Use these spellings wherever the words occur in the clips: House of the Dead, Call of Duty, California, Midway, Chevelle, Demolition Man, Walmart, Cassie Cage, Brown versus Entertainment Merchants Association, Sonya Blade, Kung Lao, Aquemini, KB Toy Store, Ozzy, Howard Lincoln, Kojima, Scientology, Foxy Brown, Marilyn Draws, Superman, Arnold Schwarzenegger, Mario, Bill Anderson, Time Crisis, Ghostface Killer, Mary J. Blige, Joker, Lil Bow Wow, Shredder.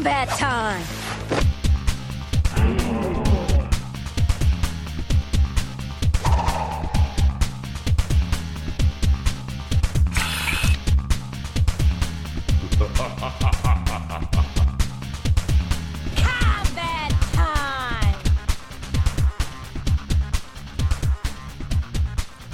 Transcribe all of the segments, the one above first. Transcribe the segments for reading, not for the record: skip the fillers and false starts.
Kombat time!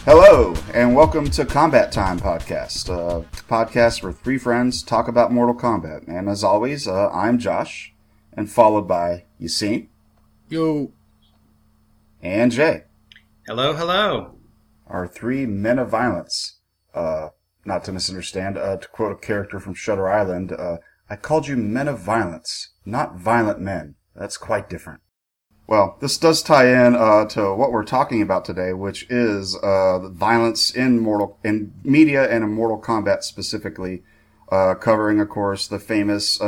Hello, and welcome to Combat Time Podcast, a podcast where three friends talk about Mortal Kombat. And as always, I'm Josh, and followed by Yassine. Yo. And Jay. Hello, hello. Our three men of violence. Not to misunderstand, to quote a character from Shutter Island, I called you men of violence, not violent men. That's quite different. Well, this does tie in to what we're talking about today, which is the violence in media and in Mortal Kombat specifically, covering, of course, the famous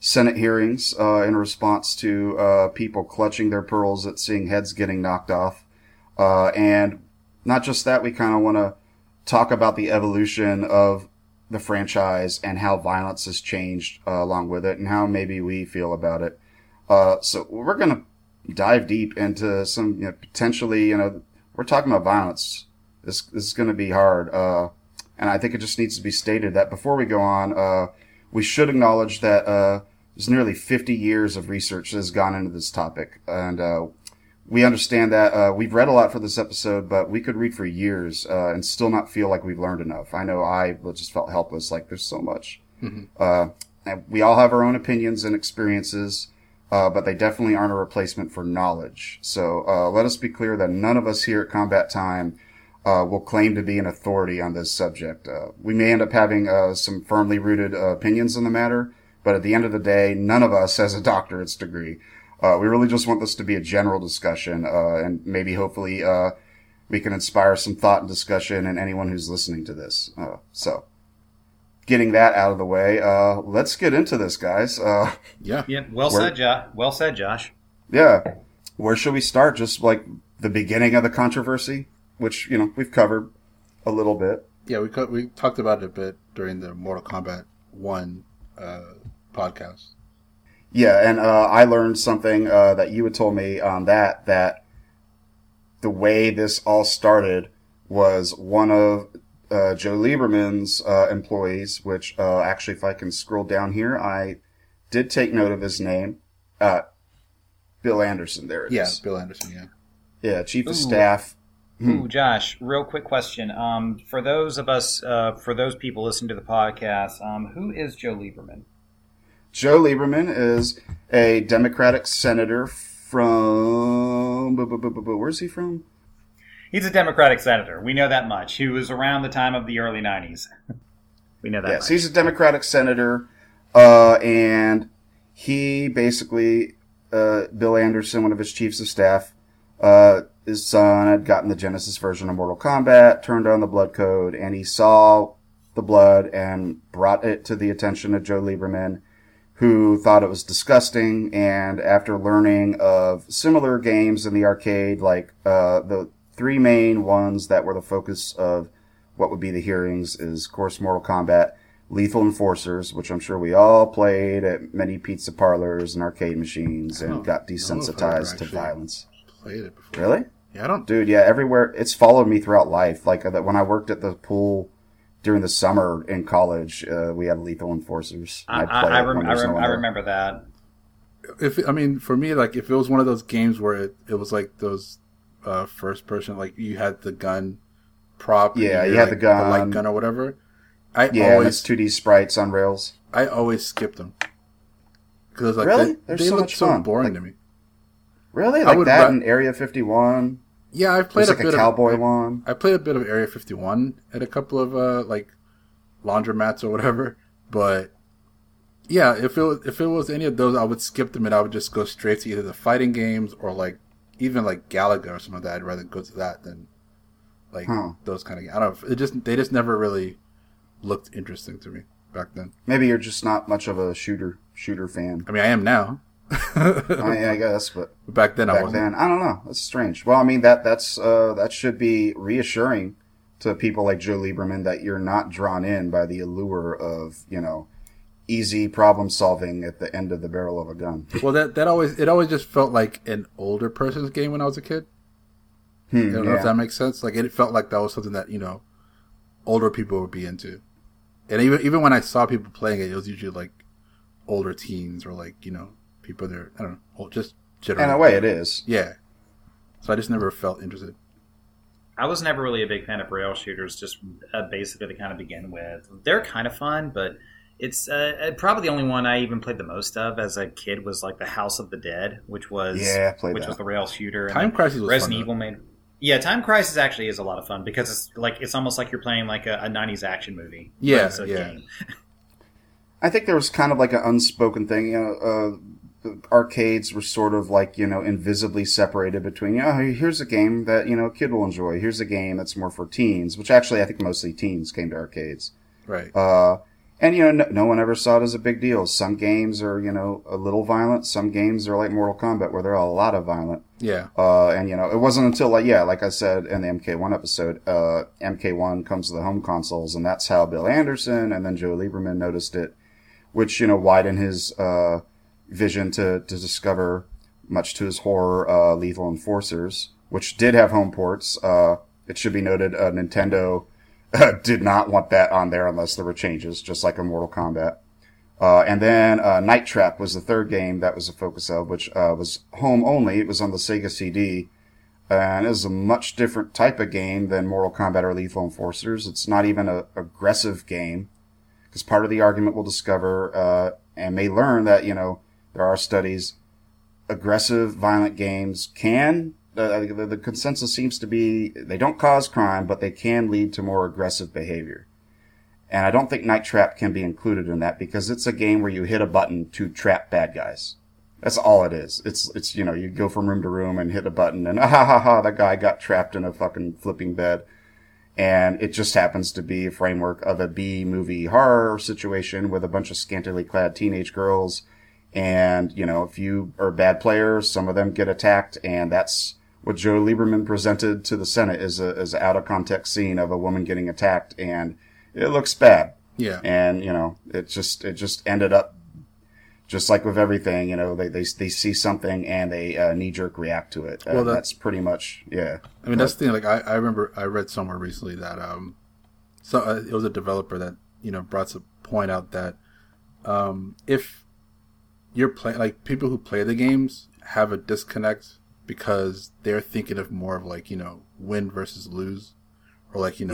Senate hearings in response to people clutching their pearls at seeing heads getting knocked off. And not just that, we kind of want to talk about the evolution of the franchise and how violence has changed along with it and how maybe we feel about it. So we're going to dive deep into some, potentially, we're talking about violence. This is going to be hard. And I think it just needs to be stated that before we go on, we should acknowledge that, there's nearly 50 years of research that has gone into this topic. And, we understand that, we've read a lot for this episode, but we could read for years, and still not feel like we've learned enough. I know I just felt helpless. Like there's so much. Mm-hmm. And we all have our own opinions and experiences. But they definitely aren't a replacement for knowledge. So let us be clear that none of us here at Combat Time will claim to be an authority on this subject. We may end up having some firmly rooted opinions on the matter, but at the end of the day, none of us has a doctorate's degree. We really just want this to be a general discussion, and maybe hopefully we can inspire some thought and discussion in anyone who's listening to this. So getting that out of the way, let's get into this, guys. Yeah. Well said, Josh. Yeah. Where should we start? Just like the beginning of the controversy, which we've covered a little bit. Yeah, we talked about it a bit during the Mortal Kombat 1 podcast. Yeah, and I learned something that you had told me on that the way this all started was one of Joe Lieberman's employees, which actually, if I can scroll down here, I did take note of his name. Bill Anderson, there it is. Yeah, Bill Anderson, yeah. Yeah, chief of staff. Ooh, Josh, real quick question. For those of us, for those people listening to the podcast, who is Joe Lieberman? Joe Lieberman is a Democratic senator from... Where's he from? He's a Democratic senator. We know that much. He was around the time of the early 90s. We know that much. Yes, he's a Democratic senator, and he basically, Bill Anderson, one of his chiefs of staff, his son had gotten the Genesis version of Mortal Kombat, turned on the blood code, and he saw the blood and brought it to the attention of Joe Lieberman, who thought it was disgusting, and after learning of similar games in the arcade, like the three main ones that were the focus of what would be the hearings is, of course, Mortal Kombat, Lethal Enforcers, which I'm sure we all played at many pizza parlors and arcade machines and got desensitized to violence. Played it before. Really? Yeah, I don't. Dude, yeah, everywhere. It's followed me throughout life. Like when I worked at the pool during the summer in college, we had Lethal Enforcers. I remember that. For me, like if it was one of those games where it was like those. First person, like you had the gun prop. Yeah, you had the gun, the light gun or whatever. It's 2D sprites on rails. I always skipped them because like really, they so looked so boring to me. Really, like that in Area 51. Yeah, I played a bit of cowboy one. I played a bit of Area 51 at a couple of like laundromats or whatever. But yeah, if it was any of those, I would skip them and I would just go straight to either the fighting games or like. Even like Galaga or some of that, I'd rather go to that than like those kind of games. I don't know. They just never really looked interesting to me back then. Maybe you're just not much of a shooter fan. I mean, I am now. I guess, but back then, I don't know. That's strange. Well, I mean that's that should be reassuring to people like Joe Lieberman that you're not drawn in by the allure of easy problem solving at the end of the barrel of a gun. Well, it always just felt like an older person's game when I was a kid. I don't know if that makes sense. Like, it felt like that was something that, you know, older people would be into. And even when I saw people playing it, it was usually like older teens or like, you know, people that are, I don't know, just generally. In a way, it is. Yeah. So I just never felt interested. I was never really a big fan of rail shooters, just basically to kind of begin with. They're kind of fun, but it's probably the only one I even played the most of as a kid was like the House of the Dead, which was was the rail shooter. Time Crisis was Resident Evil made. Yeah, Time Crisis actually is a lot of fun because it's almost like you're playing like a 90s action movie. Yeah, game. I think there was kind of like an unspoken thing, you know, arcades were sort of like, you know, invisibly separated between, oh, here's a game that, you know, a kid will enjoy. Here's a game that's more for teens, which actually I think mostly teens came to arcades. Right. And, you know, no one ever saw it as a big deal. Some games are, you know, a little violent. Some games are like Mortal Kombat where they're a lot of violent. Yeah. And, you know, it wasn't until, like I said in the MK1 episode, MK1 comes to the home consoles, and that's how Bill Anderson and then Joe Lieberman noticed it, which, you know, widened his vision to discover, much to his horror, Lethal Enforcers, which did have home ports. It should be noted, Nintendo did not want that on there unless there were changes, just like in Mortal Kombat. And then Night Trap was the third game that was the focus of, which was home only. It was on the Sega CD, and it was a much different type of game than Mortal Kombat or Lethal Enforcers. It's not even an aggressive game, because part of the argument we'll discover and may learn that, you know, there are studies, aggressive, violent games can... The consensus seems to be they don't cause crime, but they can lead to more aggressive behavior. And I don't think Night Trap can be included in that because it's a game where you hit a button to trap bad guys. That's all it is. It's you know, you go from room to room and hit a button and that guy got trapped in a fucking flipping bed. And it just happens to be a framework of a B-movie horror situation with a bunch of scantily clad teenage girls. And, you know, if you are a bad player, some of them get attacked, and that's what Joe Lieberman presented to the Senate is an out of context scene of a woman getting attacked, and it looks bad. Yeah. And, you know, it just ended up just like with everything, you know, they see something and they knee jerk react to it. Well, that's pretty much, yeah. I mean, that's the thing. Like, I remember I read somewhere recently that, it was a developer that, you know, brought some point out that, if you're playing, like, people who play the games have a disconnect, because they're thinking of more of like, you know, win versus lose, or like, you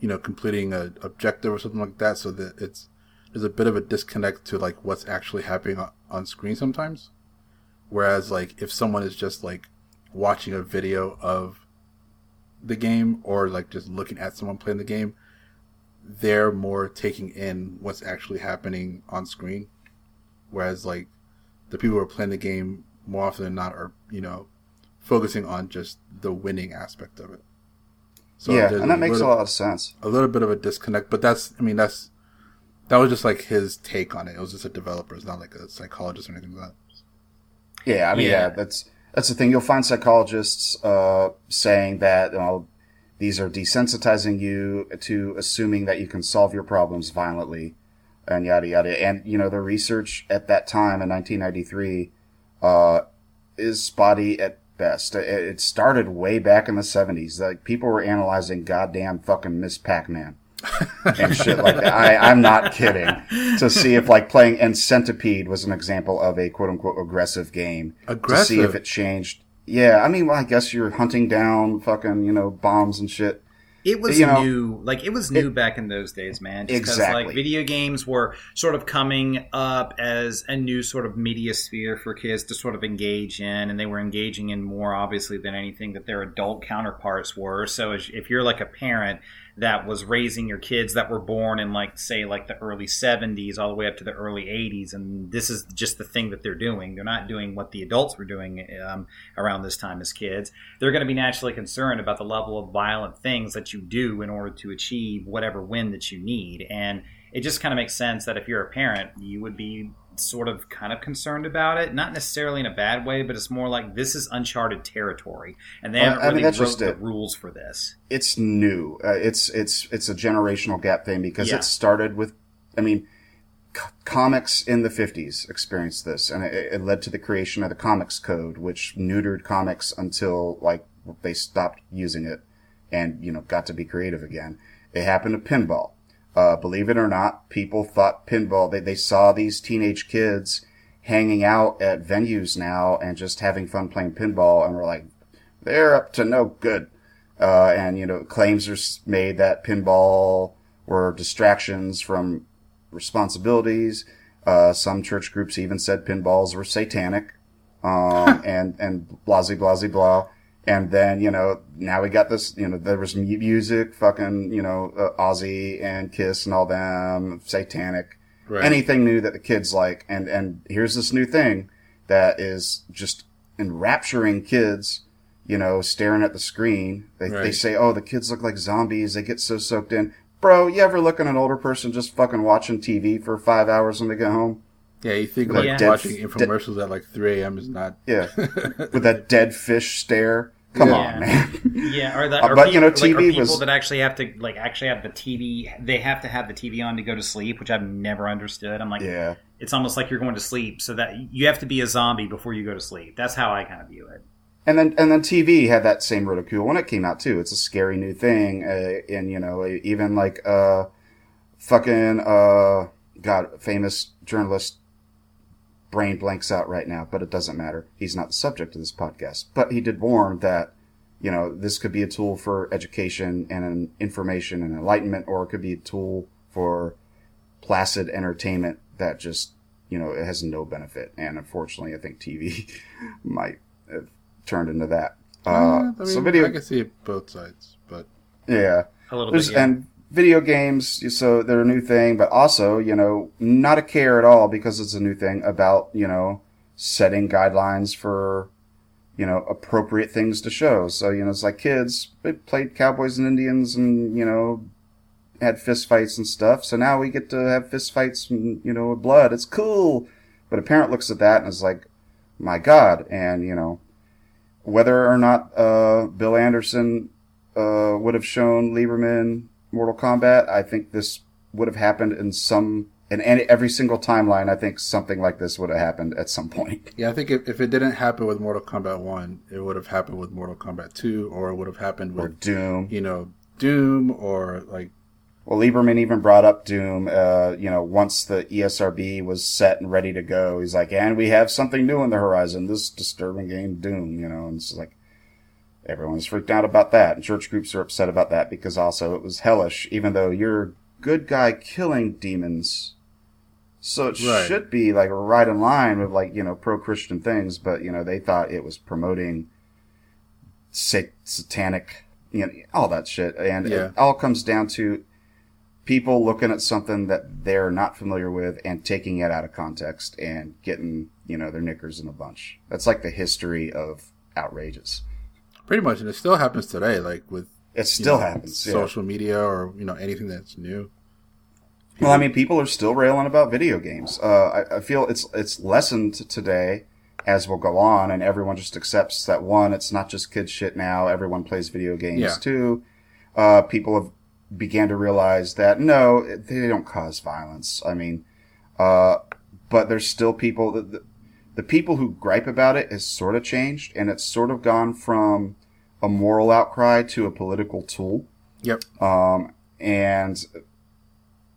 know, completing an objective or something like that. So that there's a bit of a disconnect to like what's actually happening on screen sometimes. Whereas like if someone is just like watching a video of the game or like just looking at someone playing the game, they're more taking in what's actually happening on screen. Whereas like the people who are playing the game more often than not are, you know, focusing on just the winning aspect of it. So yeah, and that makes a lot of sense. A little bit of a disconnect, but that was just like his take on it. It was just a developer. It's not like a psychologist or anything like that. Yeah, I mean, yeah that's the thing. You'll find psychologists saying that, you know, these are desensitizing you to assuming that you can solve your problems violently and yada yada. And, you know, the research at that time in 1993 is spotty at best. It started way back in the 70s. Like, people were analyzing goddamn fucking Miss Pac-Man and shit like that. I'm not kidding. To see if, like, playing and Centipede was an example of a quote-unquote aggressive game. Aggressive? To see if it changed. Yeah, I mean, well, I guess you're hunting down fucking, you know, bombs and shit. It was new. Like, it was new back in those days, man. Just exactly. Because, like, video games were sort of coming up as a new sort of media sphere for kids to sort of engage in, and they were engaging in more, obviously, than anything that their adult counterparts were. So if you're, like, a parent that was raising your kids that were born in, like, say, like, the early 70s all the way up to the early 80s, and this is just the thing that they're doing. They're not doing what the adults were doing around this time as kids. They're going to be naturally concerned about the level of violent things that you do in order to achieve whatever win that you need. And it just kind of makes sense that if you're a parent, you would be sort of kind of concerned about it, not necessarily in a bad way, but it's more like this is uncharted territory, and they haven't really wrote the rules for this. It's new. It's a generational gap thing because it started with, I mean, comics in the 50s experienced this, and it led to the creation of the Comics Code, which neutered comics until, like, they stopped using it and, you know, got to be creative again. It happened to pinball. Believe it or not, people thought pinball, they saw these teenage kids hanging out at venues now and just having fun playing pinball, and were like, they're up to no good. And, you know, claims are made that pinball were distractions from responsibilities. Some church groups even said pinballs were satanic, and blasey, blasey, blah. And then, you know, now we got this, you know, there was music, fucking, you know, Ozzy and Kiss and all them, satanic. Right. Anything new that the kids like. And here's this new thing that is just enrapturing kids, you know, staring at the screen. They say, oh, the kids look like zombies. They get so soaked in. Bro, you ever look at an older person just fucking watching TV for 5 hours when they get home? Yeah, you think like watching infomercials at like 3 a.m. is not... Yeah, with that dead fish stare. Come on, man. Yeah, or that. But, you know, TV like, people that actually have to like actually have the TV. They have to have the TV on to go to sleep, which I've never understood. I'm like, yeah, it's almost like you're going to sleep, so that you have to be a zombie before you go to sleep. That's how I kind of view it. And then TV had that same ridicule when it came out too. It's a scary new thing, and you know, even like fucking famous journalist. Brain blanks out right now, but it doesn't matter. He's not the subject of this podcast. But he did warn that, you know, this could be a tool for education and information and enlightenment, or it could be a tool for placid entertainment that just, you know, it has no benefit. And unfortunately, I think TV might have turned into that. I mean, so I can see both sides, but... Yeah. A little bit, yeah. And video games, so they're a new thing, but also, you know, not a care at all, because it's a new thing about, you know, setting guidelines for, you know, appropriate things to show. So, you know, it's like kids, they played Cowboys and Indians and, you know, had fist fights and stuff. So now we get to have fist fights and, you know, with blood. It's cool. But a parent looks at that and is like, my God. And, you know, whether or not Bill Anderson would have shown Lieberman Mortal Kombat, I think this would have happened in every single timeline. I think something like this would have happened at some point. Yeah, I think if it didn't happen with Mortal Kombat 1, it would have happened with Mortal Kombat 2, or it would have happened with Doom. You know, Doom, or like... Well, Lieberman even brought up Doom, you know, once the ESRB was set and ready to go. He's like, and we have something new on the horizon, this disturbing game, Doom, you know, and it's like... Everyone's freaked out about that, and church groups are upset about that because also it was hellish, even though you're a good guy killing demons. So it should be, like, right in line with, like, you know, pro-Christian things, but, you know, they thought it was promoting satanic, you know, all that shit. And it all comes down to people looking at something that they're not familiar with and taking it out of context and getting, you know, their knickers in a bunch. That's like the history of outrages. Pretty much, and it still happens today, like with social media or, you know, anything that's new. People... Well, I mean, people are still railing about video games. I feel it's lessened today as we'll go on, and everyone just accepts that, one, it's not just kid shit now. Everyone plays video games. Yeah. Two, people have began to realize that, no, they don't cause violence. I mean, but there's still people that... The people who gripe about it has sort of changed, and it's sort of gone from a moral outcry to a political tool. Yep. And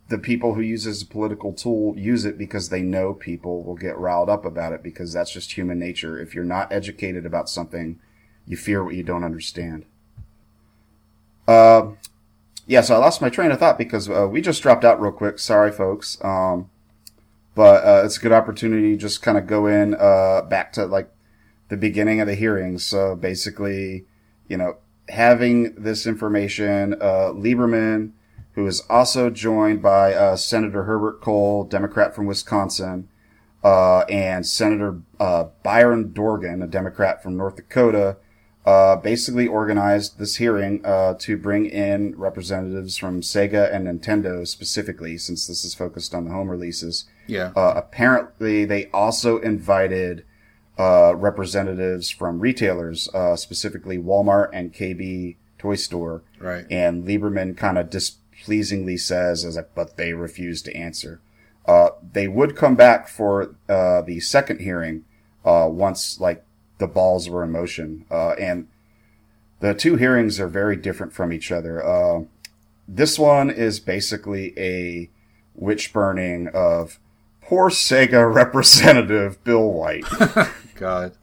the people who use it as a political tool use it because they know people will get riled up about it, because that's just human nature. If you're not educated about something, you fear what you don't understand. So I lost my train of thought because we just dropped out real quick. Sorry, folks. But it's a good opportunity to just kind of go in back to, like, the beginning of the hearing. So basically, you know, having this information, Lieberman, who is also joined by Senator Herbert Cole, Democrat from Wisconsin, and Senator Byron Dorgan, a Democrat from North Dakota, basically organized this hearing to bring in representatives from Sega and Nintendo specifically, since this is focused on the home releases. Yeah. Apparently, they also invited representatives from retailers, specifically Walmart and KB Toy Store. Right. And Lieberman kind of displeasingly says, but they refused to answer. They would come back for the second hearing once like the balls were in motion. And the two hearings are very different from each other. This one is basically a witch burning of poor Sega representative Bill White. God.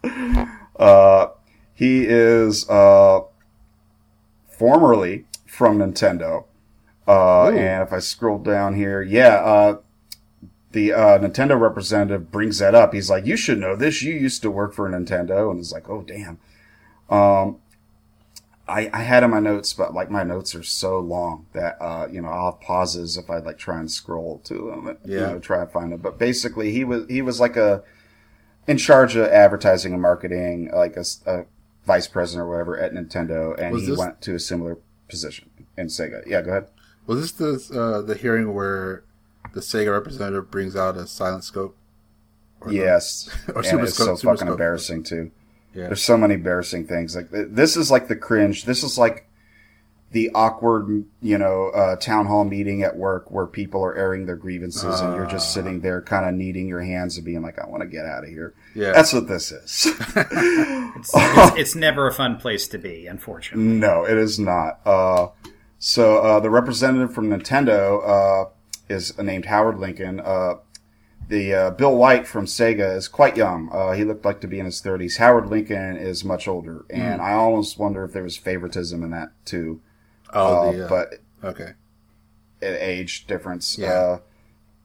He is formerly from Nintendo. And if I scroll down here, the Nintendo representative brings that up. He's like, you should know this. You used to work for Nintendo. And it's like, oh, damn. I had in my notes, but like my notes are so long that, I'll have pauses if I like try and scroll to them and, try and find them. But basically he was like in charge of advertising and marketing, like a vice president or whatever at Nintendo. And he went to a similar position in Sega. Yeah, go ahead. Was this the hearing where the Sega representative brings out a silent scope? Yes. Or super scope. It's so fucking embarrassing too. Yeah. There's so many embarrassing things. Like this is like the cringe. This is like the awkward, town hall meeting at work where people are airing their grievances and you're just sitting there kind of kneading your hands and being like, I want to get out of here. Yeah. That's what this is. It's never a fun place to be, unfortunately. No, it is not. So the representative from Nintendo is named Howard Lincoln. The Bill White from Sega is quite young. He looked like to be in his 30s. Howard Lincoln is much older, and I almost wonder if there was favoritism in that too. Age difference. Yeah.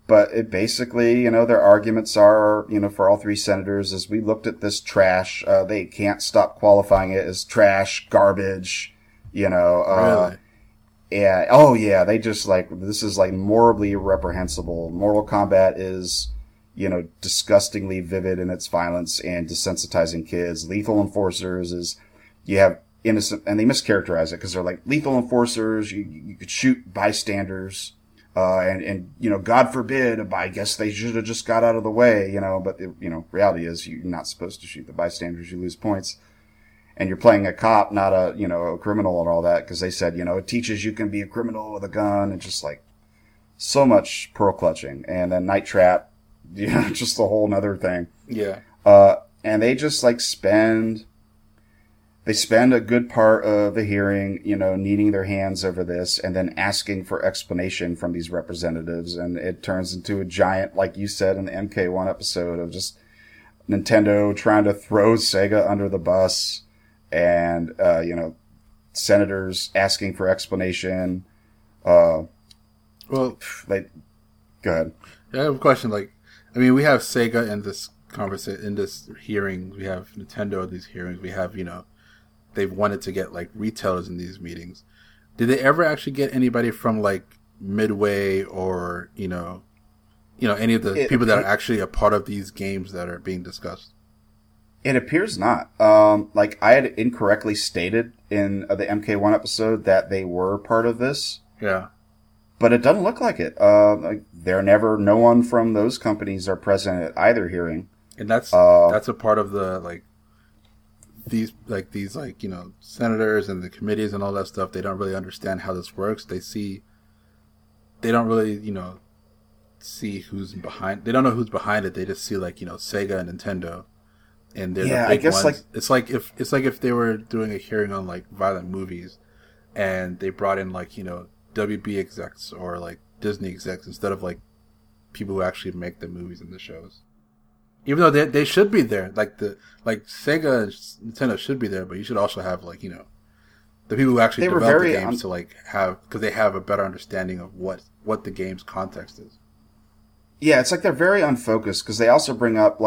But it basically, their arguments are, for all three senators is we looked at this trash. They can't stop qualifying it as trash, garbage. Really? Yeah. Oh, yeah. They just this is like morally reprehensible. Mortal Kombat is, disgustingly vivid in its violence and desensitizing kids. Lethal Enforcers is, you have innocent, and they mischaracterize it because they're like lethal enforcers. You could shoot bystanders, and God forbid. I guess they should have just got out of the way, But reality is you're not supposed to shoot the bystanders. You lose points. And you're playing a cop, not a, a criminal and all that, because they said, it teaches you can be a criminal with a gun and just like so much pearl clutching. And then Night Trap, just a whole nother thing. Yeah. And they just like spend a good part of the hearing, kneading their hands over this and then asking for explanation from these representatives. And it turns into a giant, like you said in the MK1 episode, of just Nintendo trying to throw Sega under the bus. And, senators asking for explanation. Go ahead. I have a question. We have Sega in this conversation, in this hearing. We have Nintendo in these hearings. We have, they've wanted to get, retailers in these meetings. Did they ever actually get anybody from, Midway or, any of the people that are actually a part of these games that are being discussed? It appears not. I had incorrectly stated in the MK1 episode that they were part of this. Yeah. But it doesn't look like it. No one from those companies are present at either hearing. And that's a part of the, these senators and the committees and all that stuff. They don't really understand how this works. They don't really, see who's behind. They don't know who's behind it. They just see, Sega and Nintendo. And they're the big ones. It's like if they were doing a hearing on violent movies, and they brought in WB execs or Disney execs instead of people who actually make the movies and the shows. Even though they should be there, Sega and Nintendo should be there, but you should also have the people who actually develop the games to have, because they have a better understanding of what the game's context is. Yeah, it's they're very unfocused because they also bring up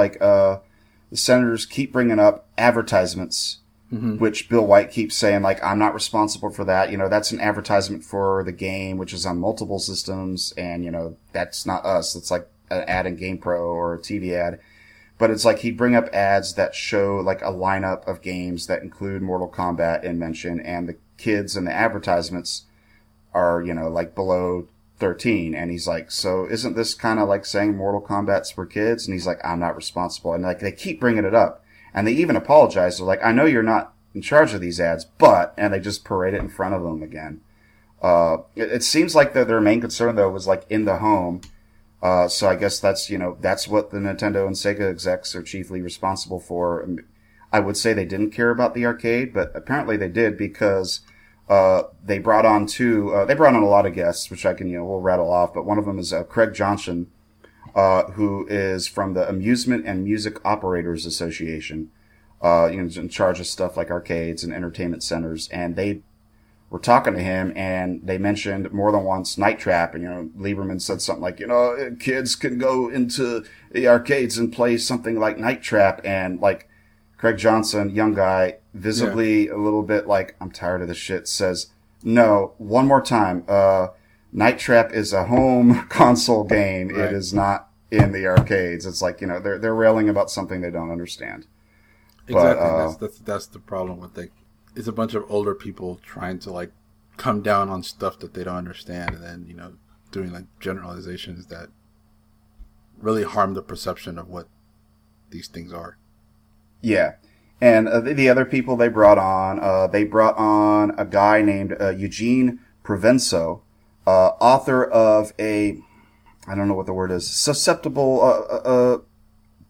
the senators keep bringing up advertisements, which Bill White keeps saying, I'm not responsible for that. That's an advertisement for the game, which is on multiple systems. And, that's not us. It's like an ad in GamePro or a TV ad. But it's he'd bring up ads that show a lineup of games that include Mortal Kombat in mention. And the kids in the advertisements are, below 13. And he's so isn't this kind of saying Mortal Kombat's for kids? And he's I'm not responsible. And they keep bringing it up, and they even apologize. They're I know you're not in charge of these ads, but, and they just parade it in front of them again. It seems their main concern though was in the home, So I guess that's, you know, that's what the Nintendo and Sega execs are chiefly responsible for. I would say they didn't care about the arcade, but apparently they did, because they brought on a lot of guests, which I can, you know, we'll rattle off. But one of them is Craig Johnson, who is from the Amusement and Music Operators Association, you know, in charge of stuff like arcades and entertainment centers. And they were talking to him, and they mentioned more than once Night Trap. And, you know, Lieberman said something like, you know, kids can go into the arcades and play something like Night Trap. And, like, Craig Johnson, young guy, visibly a little bit like, I'm tired of this shit, says, no, one more time. Night Trap is a home console game. Right. It is not in the arcades. It's like, you know, they're railing about something they don't understand. Exactly. But, that's the problem with it. It's a bunch of older people trying to, like, come down on stuff that they don't understand, and then, you know, doing, like, generalizations that really harm the perception of what these things are. Yeah. And the other people they brought on a guy named Eugene Provenzo, author of a, I don't know what the word is, susceptible,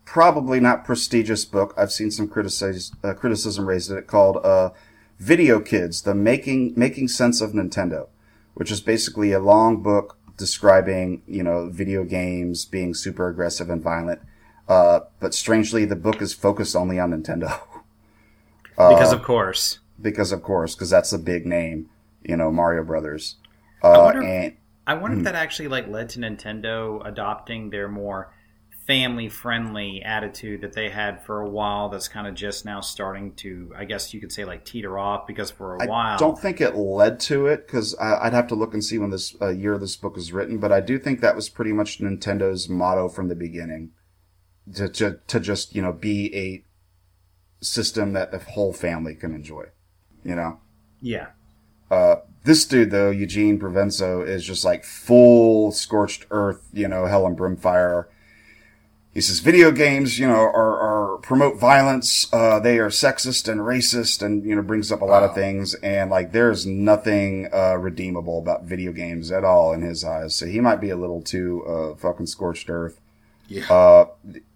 probably not prestigious book. I've seen some criticism raised at it, called Video Kids, the Making Sense of Nintendo, which is basically a long book describing, you know, video games being super aggressive and violent. But strangely, the book is focused only on Nintendo. Because, of course, because that's the big name, you know, Mario Brothers. I wonder if that actually, like, led to Nintendo adopting their more family-friendly attitude that they had for a while, that's kind of just now starting to, I guess you could say, like, teeter off, because for a while... I don't think it led to it, because I'd have to look and see when this year this book was written, but I do think that was pretty much Nintendo's motto from the beginning. To just, you know, be a system that the whole family can enjoy, you know? Yeah. This dude, though, Eugene Provenzo, is just like full scorched earth, you know, hell and brimfire. He says video games, you know, are promote violence. They are sexist and racist, and, you know, brings up a lot of things. And, like, there's nothing redeemable about video games at all in his eyes. So he might be a little too fucking scorched earth. Yeah.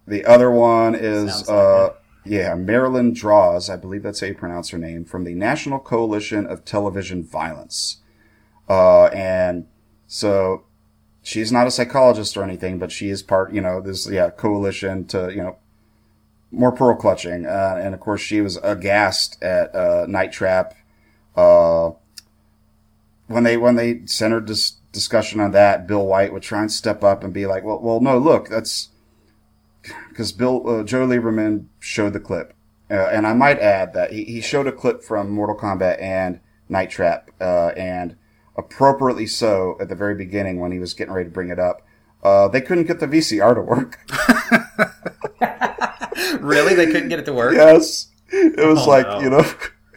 The other one is, Marilyn Draws, I believe that's how you pronounce her name, from the National Coalition of Television Violence. And so she's not a psychologist or anything, but she is part, you know, this, coalition to, you know, more pearl clutching. And of course she was aghast at, Night Trap, when they centered this discussion on that. Bill White would try and step up and be like, well, no, look, that's because Joe Lieberman showed the clip. And I might add that he showed a clip from Mortal Kombat and Night Trap, and appropriately so at the very beginning when he was getting ready to bring it up. They couldn't get the VCR to work. Really? They couldn't get it to work? Yes. It was you know,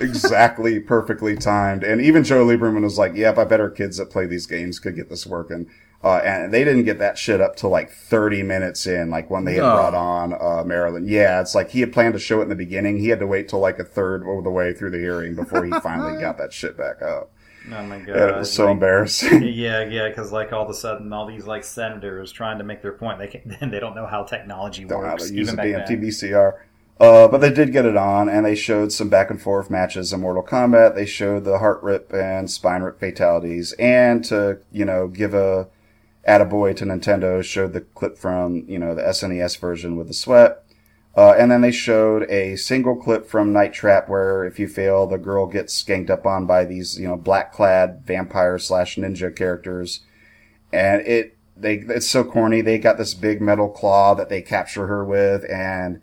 exactly perfectly timed. And even Joe Lieberman was like, yep, I bet our kids that play these games could get this working. And they didn't get that shit up till like 30 minutes in, like when they had brought on Marilyn. Yeah, it's like he had planned to show it in the beginning. He had to wait till like a third of the way through the hearing before he finally got that shit back up. Oh my God. And it was so embarrassing. Yeah, because like all of a sudden all these like senators trying to make their point, they don't know how technology works. Don't know, use a damn TBCR. But they did get it on, and they showed some back-and-forth matches in Mortal Kombat. They showed the heart rip and spine rip fatalities, and to, you know, give a attaboy to Nintendo, showed the clip from, you know, the SNES version with the sweat. And then they showed a single clip from Night Trap where, if you fail, the girl gets skanked up on by these, you know, black-clad vampire/ninja characters. And it's so corny. They got this big metal claw that they capture her with, and...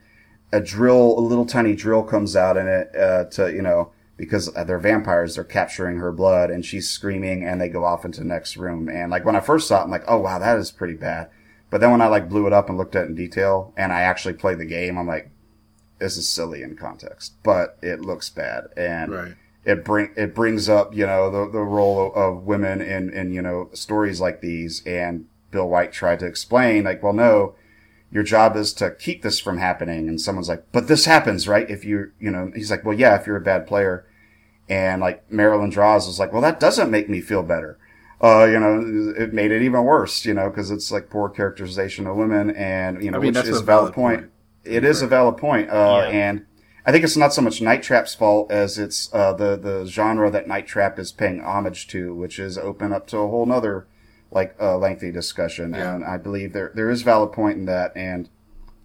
a little tiny drill comes out in it, to, you know, because they're vampires, they're capturing her blood, and she's screaming, and they go off into the next room. And like, when I first saw it, I'm like, oh wow, that is pretty bad. But then when I like blew it up and looked at it in detail, and I actually played the game, I'm like, this is silly in context, but it looks bad. And right. it brings up, you know, the role of women in, you know, stories like these. And Bill White tried to explain, like, well, no, your job is to keep this from happening. And someone's like, but this happens, right? If you're, you know, he's like, well, yeah, if you're a bad player. And like Marilyn Draws was like, well, that doesn't make me feel better. you know, it made it even worse, you know, because it's like poor characterization of women, and, you know, I mean, which is a valid point. It is a valid point. And I think it's not so much Night Trap's fault as it's the genre that Night Trap is paying homage to, which is open up to a whole nother, like, lengthy discussion. Yeah. And I believe there is valid point in that. And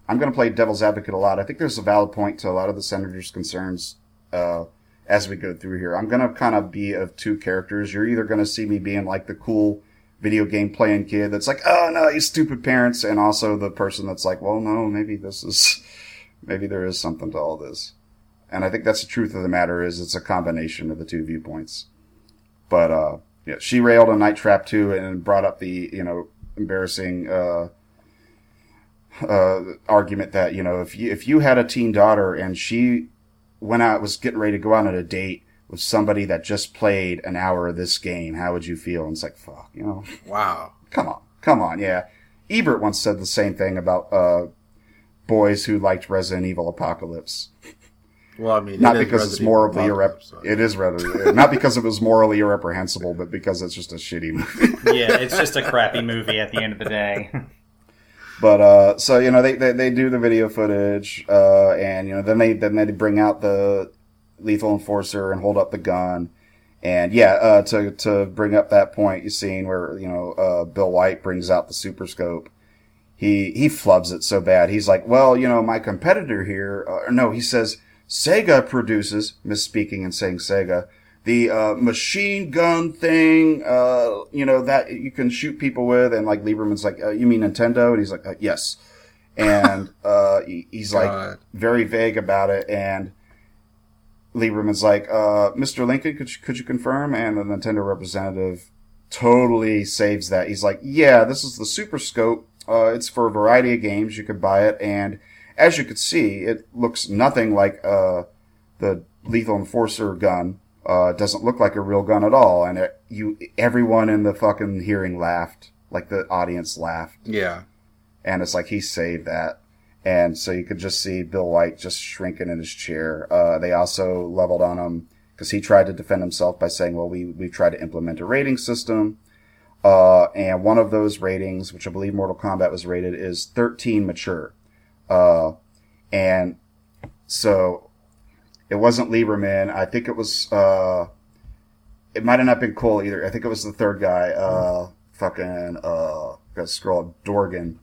I'm going to play devil's advocate a lot. I think there's a valid point to a lot of the senator's concerns as we go through here. I'm going to kind of be of two characters. You're either going to see me being like the cool video game playing kid that's like, oh, no, you stupid parents. And also the person that's like, well, no, maybe this is... Maybe there is something to all this. And I think that's the truth of the matter is it's a combination of the two viewpoints. But, yeah, she railed on Night Trap too and brought up the, you know, embarrassing, argument that, you know, if you had a teen daughter and she went out, was getting ready to go out on a date with somebody that just played an hour of this game, how would you feel? And it's like, fuck, you know. Wow. Come on. Yeah. Ebert once said the same thing about, boys who liked Resident Evil Apocalypse. Well, I mean, not because it's morally irreprehensible. It is rather not because it was morally irreprehensible, but because it's just a shitty movie. Yeah, it's just a crappy movie at the end of the day. But so you know, they do the video footage, and you know, then they bring out the Lethal Enforcer and hold up the gun, and yeah, to bring up that point, you seen where you know Bill White brings out the super scope. He flubs it so bad. He's like, well, you know, my competitor here, no, he says, Sega produces, misspeaking and saying Sega, the machine gun thing, you know, that you can shoot people with. And like Lieberman's like, you mean Nintendo? And he's like, yes. And he's like very vague about it. And Lieberman's like, Mr. Lincoln, could you confirm? And the Nintendo representative totally saves that. He's like, yeah, this is the Super Scope. It's for a variety of games. You could buy it, and as you could see, it looks nothing like the Lethal Enforcer gun. It doesn't look like a real gun at all. And everyone in the fucking hearing laughed, like the audience laughed. Yeah. And it's like he saved that, and so you could just see Bill White just shrinking in his chair. They also leveled on him because he tried to defend himself by saying, "Well, we tried to implement a rating system." And one of those ratings, which I believe Mortal Kombat was rated, is 13 mature. And so it wasn't Lieberman. I think it was, it might have not been Cole either. I think it was the third guy, gotta scroll up, Dorgan,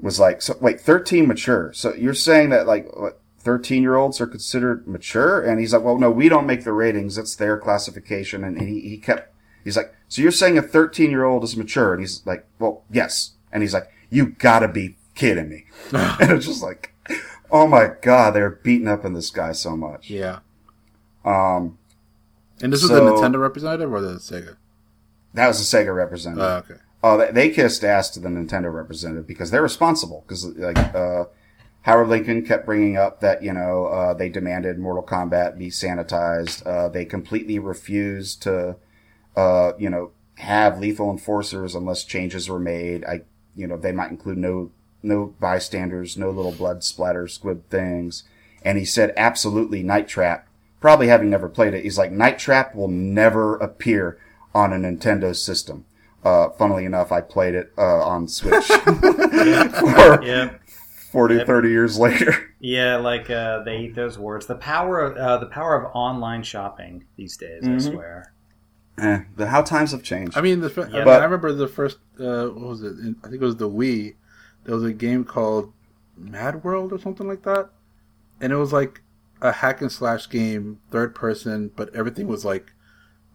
was like, so wait, 13 mature. So you're saying that like, what, 13-year-olds are considered mature? And he's like, well, no, we don't make the ratings. That's their classification. And he kept, he's like, so you're saying a 13-year-old is mature? And he's like, well, yes. And he's like, you gotta be kidding me. And it's just like, oh my God, they're beating up on this guy so much. Yeah. And this was the Nintendo representative or the Sega? That was the Sega representative. Oh, okay. Oh, they kissed ass to the Nintendo representative because they're responsible. Because, like, Howard Lincoln kept bringing up that, you know, they demanded Mortal Kombat be sanitized. They completely refused to... you know, have lethal enforcers unless changes were made. You know, they might include no bystanders, no little blood splatter, squib things. And he said, absolutely, Night Trap. Probably having never played it, he's like, Night Trap will never appear on a Nintendo system. Funnily enough, I played it on Switch for 30 years later. Yeah, like they eat those words. The power of online shopping these days. Mm-hmm. I swear. How times have changed. I mean, I remember the first, what was it? I think it was the Wii. There was a game called Mad World or something like that. And it was like a hack and slash game, third person, but everything was like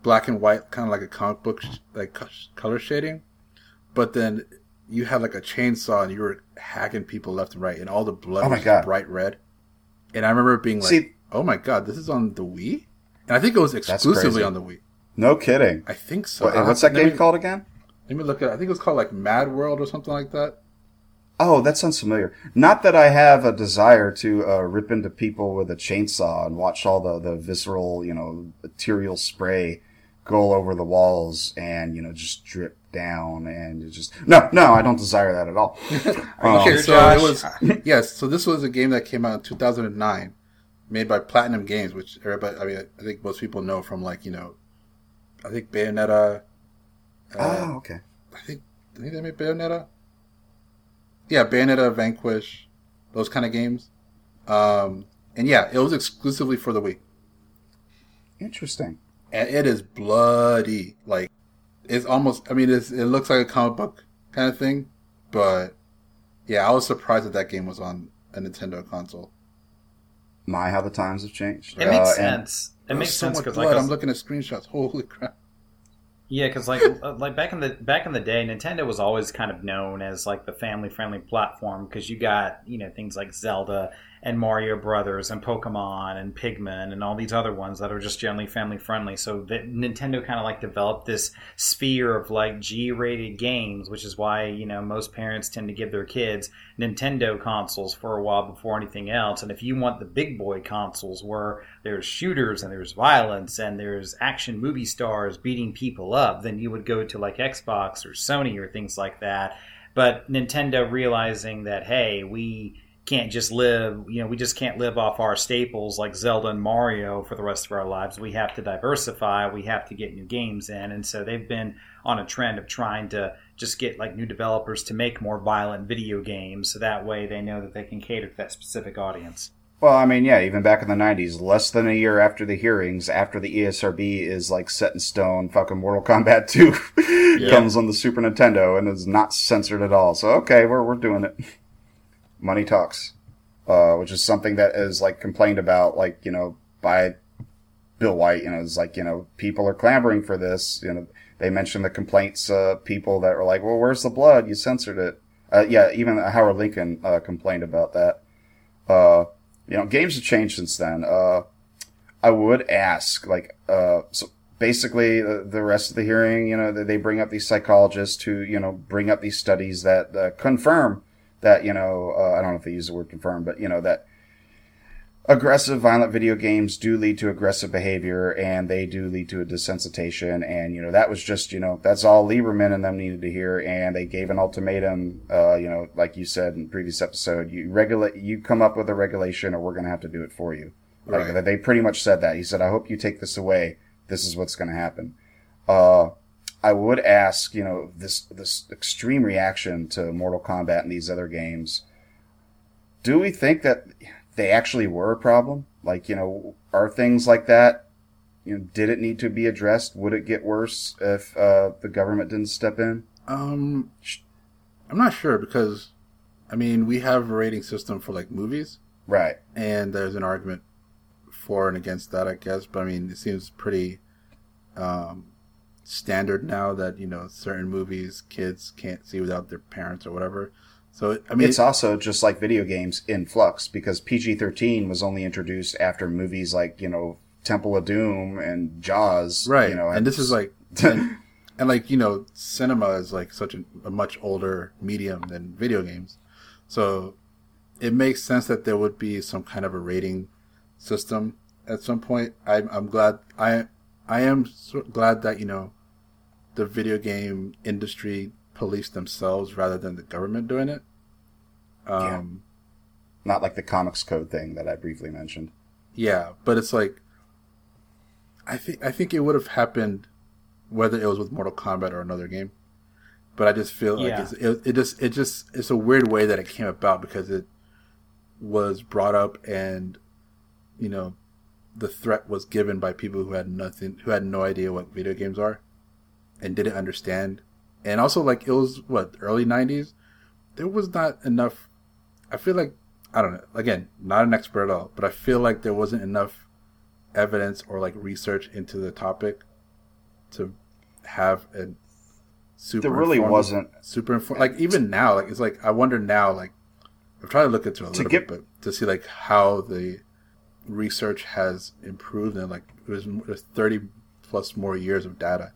black and white, kind of like a comic book, like color shading. But then you had like a chainsaw and you were hacking people left and right, and all the blood was bright red. And I remember being like, oh my God, this is on the Wii? And I think it was exclusively on the Wii. No kidding. I think so. What's that game called again? Let me look at it. I think it was called like Mad World or something like that. Oh, that sounds familiar. Not that I have a desire to rip into people with a chainsaw and watch all the visceral, you know, arterial spray go over the walls and, you know, just drip down and just... No, I don't desire that at all. So this was a game that came out in 2009, made by Platinum Games, which everybody, I mean, I think most people know from like, you know, I think Bayonetta, Okay. I think they made Bayonetta. Yeah, Bayonetta, Vanquish, those kind of games. And yeah, it was exclusively for the Wii. Interesting. And it is bloody. Like, it's almost, I mean, it looks like a comic book kind of thing. But yeah, I was surprised that game was on a Nintendo console. My, how the times have changed. It makes sense. It makes sense because, like, I'm looking at screenshots. Holy crap! Yeah, because like back in the day, Nintendo was always kind of known as like the family-friendly platform because you got things like Zelda and Mario Brothers and Pokemon and Pigman and all these other ones that are just generally family-friendly. So Nintendo kind of like developed this sphere of like G-rated games, which is why most parents tend to give their kids Nintendo consoles for a while before anything else. And if you want the big boy consoles where there's shooters and there's violence and there's action movie stars beating people up, then you would go to like Xbox or Sony or things like that. But Nintendo realizing that, hey, we can't just live, we just can't live off our staples like Zelda and Mario for the rest of our lives. We have to diversify. We have to get new games in. And so they've been on a trend of trying to just get like new developers to make more violent video games. So that way they know that they can cater to that specific audience. Well, I mean, yeah, even back in the 90s, less than a year after the hearings, after the ESRB is like set in stone, fucking Mortal Kombat 2 comes on the Super Nintendo and is not censored at all. So, okay, we're doing it. Money talks, which is something that is like complained about, like, by Bill White, it's like, people are clamoring for this. They mentioned the complaints, people that were like, well, where's the blood? You censored it. Even Howard Lincoln, complained about that. Games have changed since then. I would ask, like, so basically the rest of the hearing, they bring up these psychologists who, bring up these studies that confirm that, I don't know if they use the word confirm, but, that aggressive, violent video games do lead to aggressive behavior, and they do lead to a desensitization. And, that was just, that's all Lieberman and them needed to hear. And they gave an ultimatum, like you said in the previous episode, you come up with a regulation or we're going to have to do it for you. Right. Like, they pretty much said that. He said, I hope you take this away. This is what's going to happen. I would ask, this extreme reaction to Mortal Kombat and these other games. Do we think that they actually were a problem? Like, are things like that, did it need to be addressed? Would it get worse if the government didn't step in? I'm not sure because, I mean, we have a rating system for, like, movies. Right. And there's an argument for and against that, I guess. But, I mean, it seems pretty... standard now that certain movies kids can't see without their parents or whatever. So I mean, it's also just like video games in flux because PG-13 was only introduced after movies like Temple of Doom and Jaws, right? And this is like and like cinema is like such a much older medium than video games, so it makes sense that there would be some kind of a rating system at some point. I am so glad that, the video game industry police themselves rather than the government doing it. Not like the comics code thing that I briefly mentioned. Yeah, but it's like, I think it would have happened whether it was with Mortal Kombat or another game. But I just feel like it's a weird way that it came about because it was brought up and, the threat was given by people who had no idea what video games are and didn't understand. And also, like, it was, early 90s? There was not enough, I feel like, I don't know, again, not an expert at all, but I feel like there wasn't enough evidence or, like, research into the topic to have a super There really wasn't. Super informed. Like, even now, like, it's like, I wonder now, like, I've tried to look into it a little bit, but to see, like, how the research has improved, and like it was 30 plus more years of data.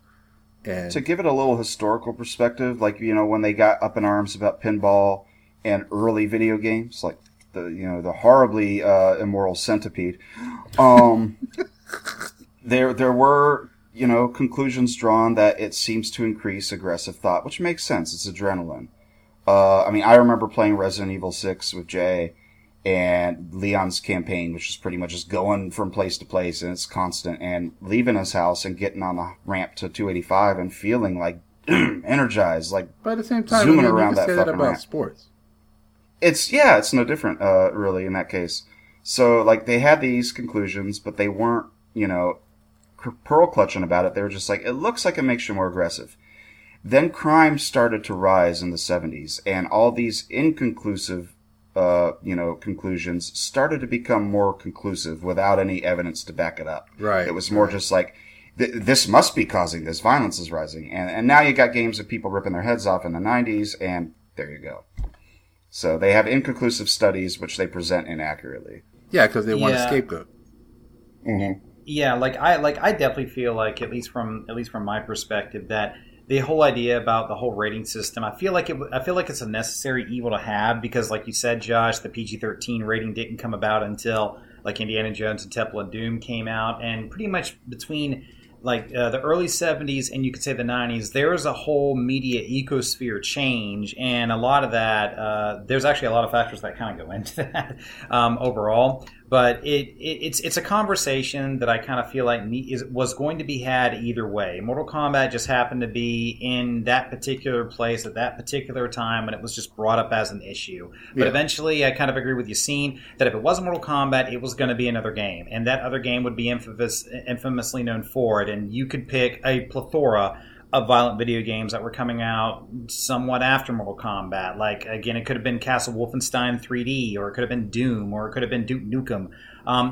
And to give it a little historical perspective, like when they got up in arms about pinball and early video games, like the the horribly immoral Centipede, there were conclusions drawn that it seems to increase aggressive thought, which makes sense. It's adrenaline. I mean, I remember playing Resident Evil 6 with Jay. And Leon's campaign, which is pretty much just going from place to place, and it's constant, and leaving his house and getting on the ramp to 285 and feeling like energized, like, but at the same time, zooming around that fucking about sports. It's, yeah, it's no different, really, in that case. So, like, they had these conclusions, but they weren't, you know, pearl clutching about it. They were just like, it looks like it makes you more aggressive. Then crime started to rise in the 70s, and all these inconclusive, you know, conclusions started to become more conclusive without any evidence to back it up. Right. It was more just like, this must be causing this. Violence is rising. And now you got games of people ripping their heads off in the 90s, and there you go. So they have inconclusive studies, which they present inaccurately. Yeah, because they want a scapegoat. Mm-hmm. Yeah, like I definitely feel like, at least from my perspective, that the whole idea about the whole rating system, I feel like it's a necessary evil to have, because, like you said, Josh, the PG-13 rating didn't come about until, like, Indiana Jones and Temple of Doom came out, and pretty much between, like, the early 70s and you could say the 90s, there was a whole media ecosphere change, and a lot of that, there's actually a lot of factors that kind of go into that overall. But it's a conversation that I kind of feel like was going to be had either way. Mortal Kombat just happened to be in that particular place at that particular time, and it was just brought up as an issue. But eventually, I kind of agree with Yassine that if it wasn't Mortal Kombat, it was going to be another game. And that other game would be infamously known for it. And you could pick a plethora of violent video games that were coming out somewhat after Mortal Kombat. Like, again, it could have been Castle Wolfenstein 3D, or it could have been Doom, or it could have been Duke Nukem.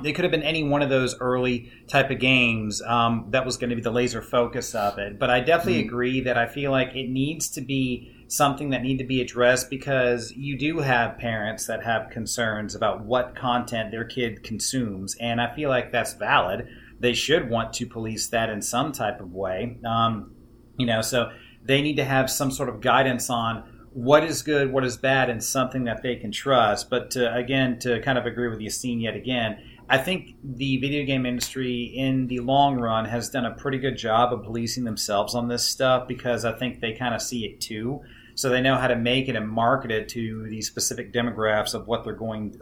It could have been any one of those early type of games that was going to be the laser focus of it. But I definitely agree that I feel like it needs to be something that need to be addressed, because you do have parents that have concerns about what content their kid consumes, and I feel like that's valid. They should want to police that in some type of way. You know, so they need to have some sort of guidance on what is good, what is bad, and something that they can trust. But to kind of agree with Yassine yet again, I think the video game industry in the long run has done a pretty good job of policing themselves on this stuff, because I think they kind of see it too. So they know how to make it and market it to the specific demographics of what they're going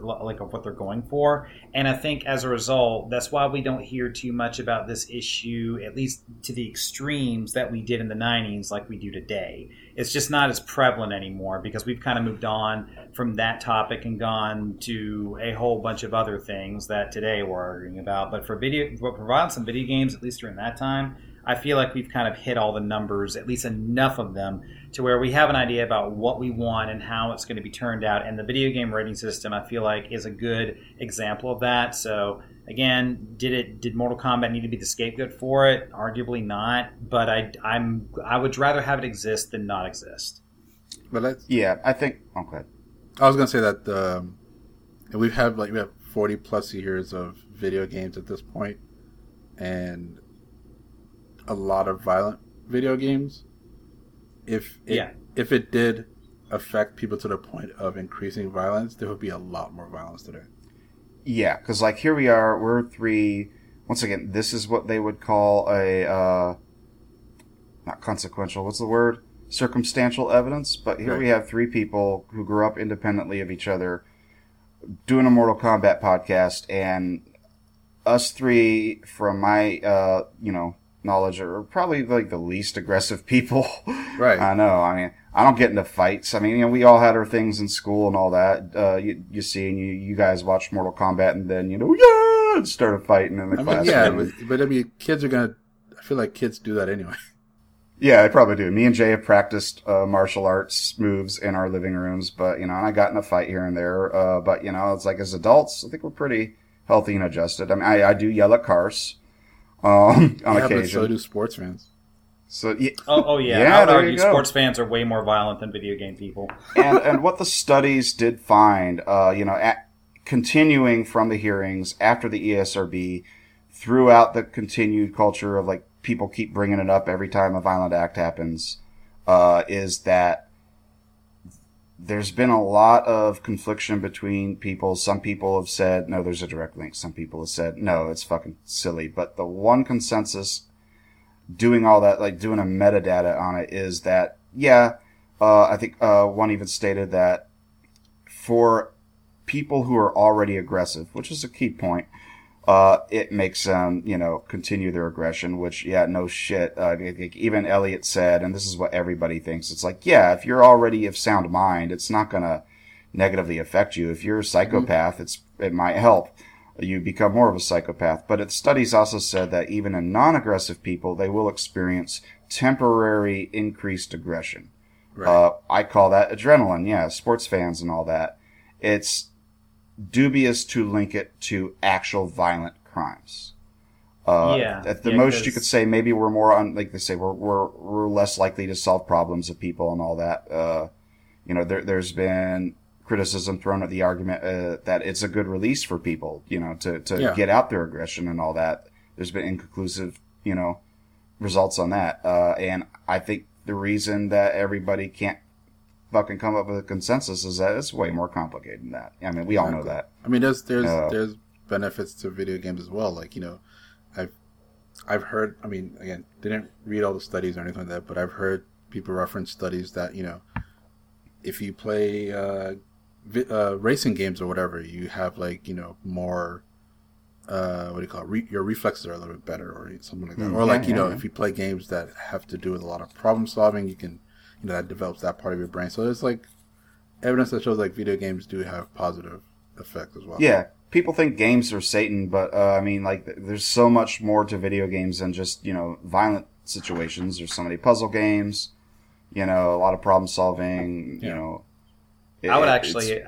for. And I think as a result, that's why we don't hear too much about this issue, at least to the extremes that we did in the 90s, like we do today. It's just not as prevalent anymore, because we've kind of moved on from that topic and gone to a whole bunch of other things that today we're arguing about. But for violence in video games, at least during that time, I feel like we've kind of hit all the numbers, at least enough of them, to where we have an idea about what we want and how it's going to be turned out. And the video game rating system, I feel like, is a good example of that. So, again, did Mortal Kombat need to be the scapegoat for it? Arguably not. But I would rather have it exist than not exist. But okay. I was going to say that we have 40 plus years of video games at this point, and a lot of violent video games. If it did affect people to the point of increasing violence, there would be a lot more violence today. Yeah, because, like, here we are, we're three. Once again, this is what they would call a not consequential. What's the word? Circumstantial evidence. But here we have three people who grew up independently of each other, doing a Mortal Kombat podcast, and us three, from my knowledge, are probably like the least aggressive people. Right. I know. I mean, I don't get into fights. I mean, you know, we all had our things in school and all that. You guys watched Mortal Kombat and then, you know, started fighting in the class. Yeah, but I mean, kids are gonna. I feel like kids do that anyway. Yeah, they probably do. Me and Jay have practiced martial arts moves in our living rooms, but you know, and I got in a fight here and there. But you know, it's like as adults, I think we're pretty healthy and adjusted. I mean, I do yell at cars. On occasion. But so do sports fans. So yeah. Oh yeah. I would argue sports fans are way more violent than video game people. and what the studies did find, continuing from the hearings after the ESRB, throughout the continued culture of, like, people keep bringing it up every time a violent act happens, is that there's been a lot of confliction between people. Some people have said, no, there's a direct link. Some people have said, no, it's fucking silly. But the one consensus doing all that, like doing a metadata on it, is that, I think one even stated that for people who are already aggressive, which is a key point, it makes them, you know, continue their aggression, which, yeah, no shit. Even Elliot said, and this is what everybody thinks, it's like, yeah, if you're already of sound mind, it's not going to negatively affect you. If you're a psychopath, it might help you become more of a psychopath. But studies also said that even in non-aggressive people, they will experience temporary increased aggression. Right. I call that adrenaline, yeah, sports fans and all that. It's dubious to link it to actual violent crimes. At the most, you could say maybe we're more on, like they say, we're less likely to solve problems of people and all that. You know, there's been criticism thrown at the argument that it's a good release for people, you know, to get out their aggression and all that. There's been inconclusive, you know, results on that. And I think the reason that everybody can't fucking come up with a consensus is that it's way more complicated than that. I mean, we all know that. I mean, there's benefits to video games as well. Like, you know, I've heard, I mean, again, didn't read all the studies or anything like that, but I've heard people reference studies that, you know, if you play racing games or whatever, you have, like, you know, more your reflexes are a little bit better or something like that. Or if you play games that have to do with a lot of problem solving, you can, you know, that develops that part of your brain. So there's, like, evidence that shows, like, video games do have positive effects as well. Yeah. People think games are Satan, but, I mean, like, there's so much more to video games than just, you know, violent situations. There's so many puzzle games, you know, a lot of problem solving, you know. I would actually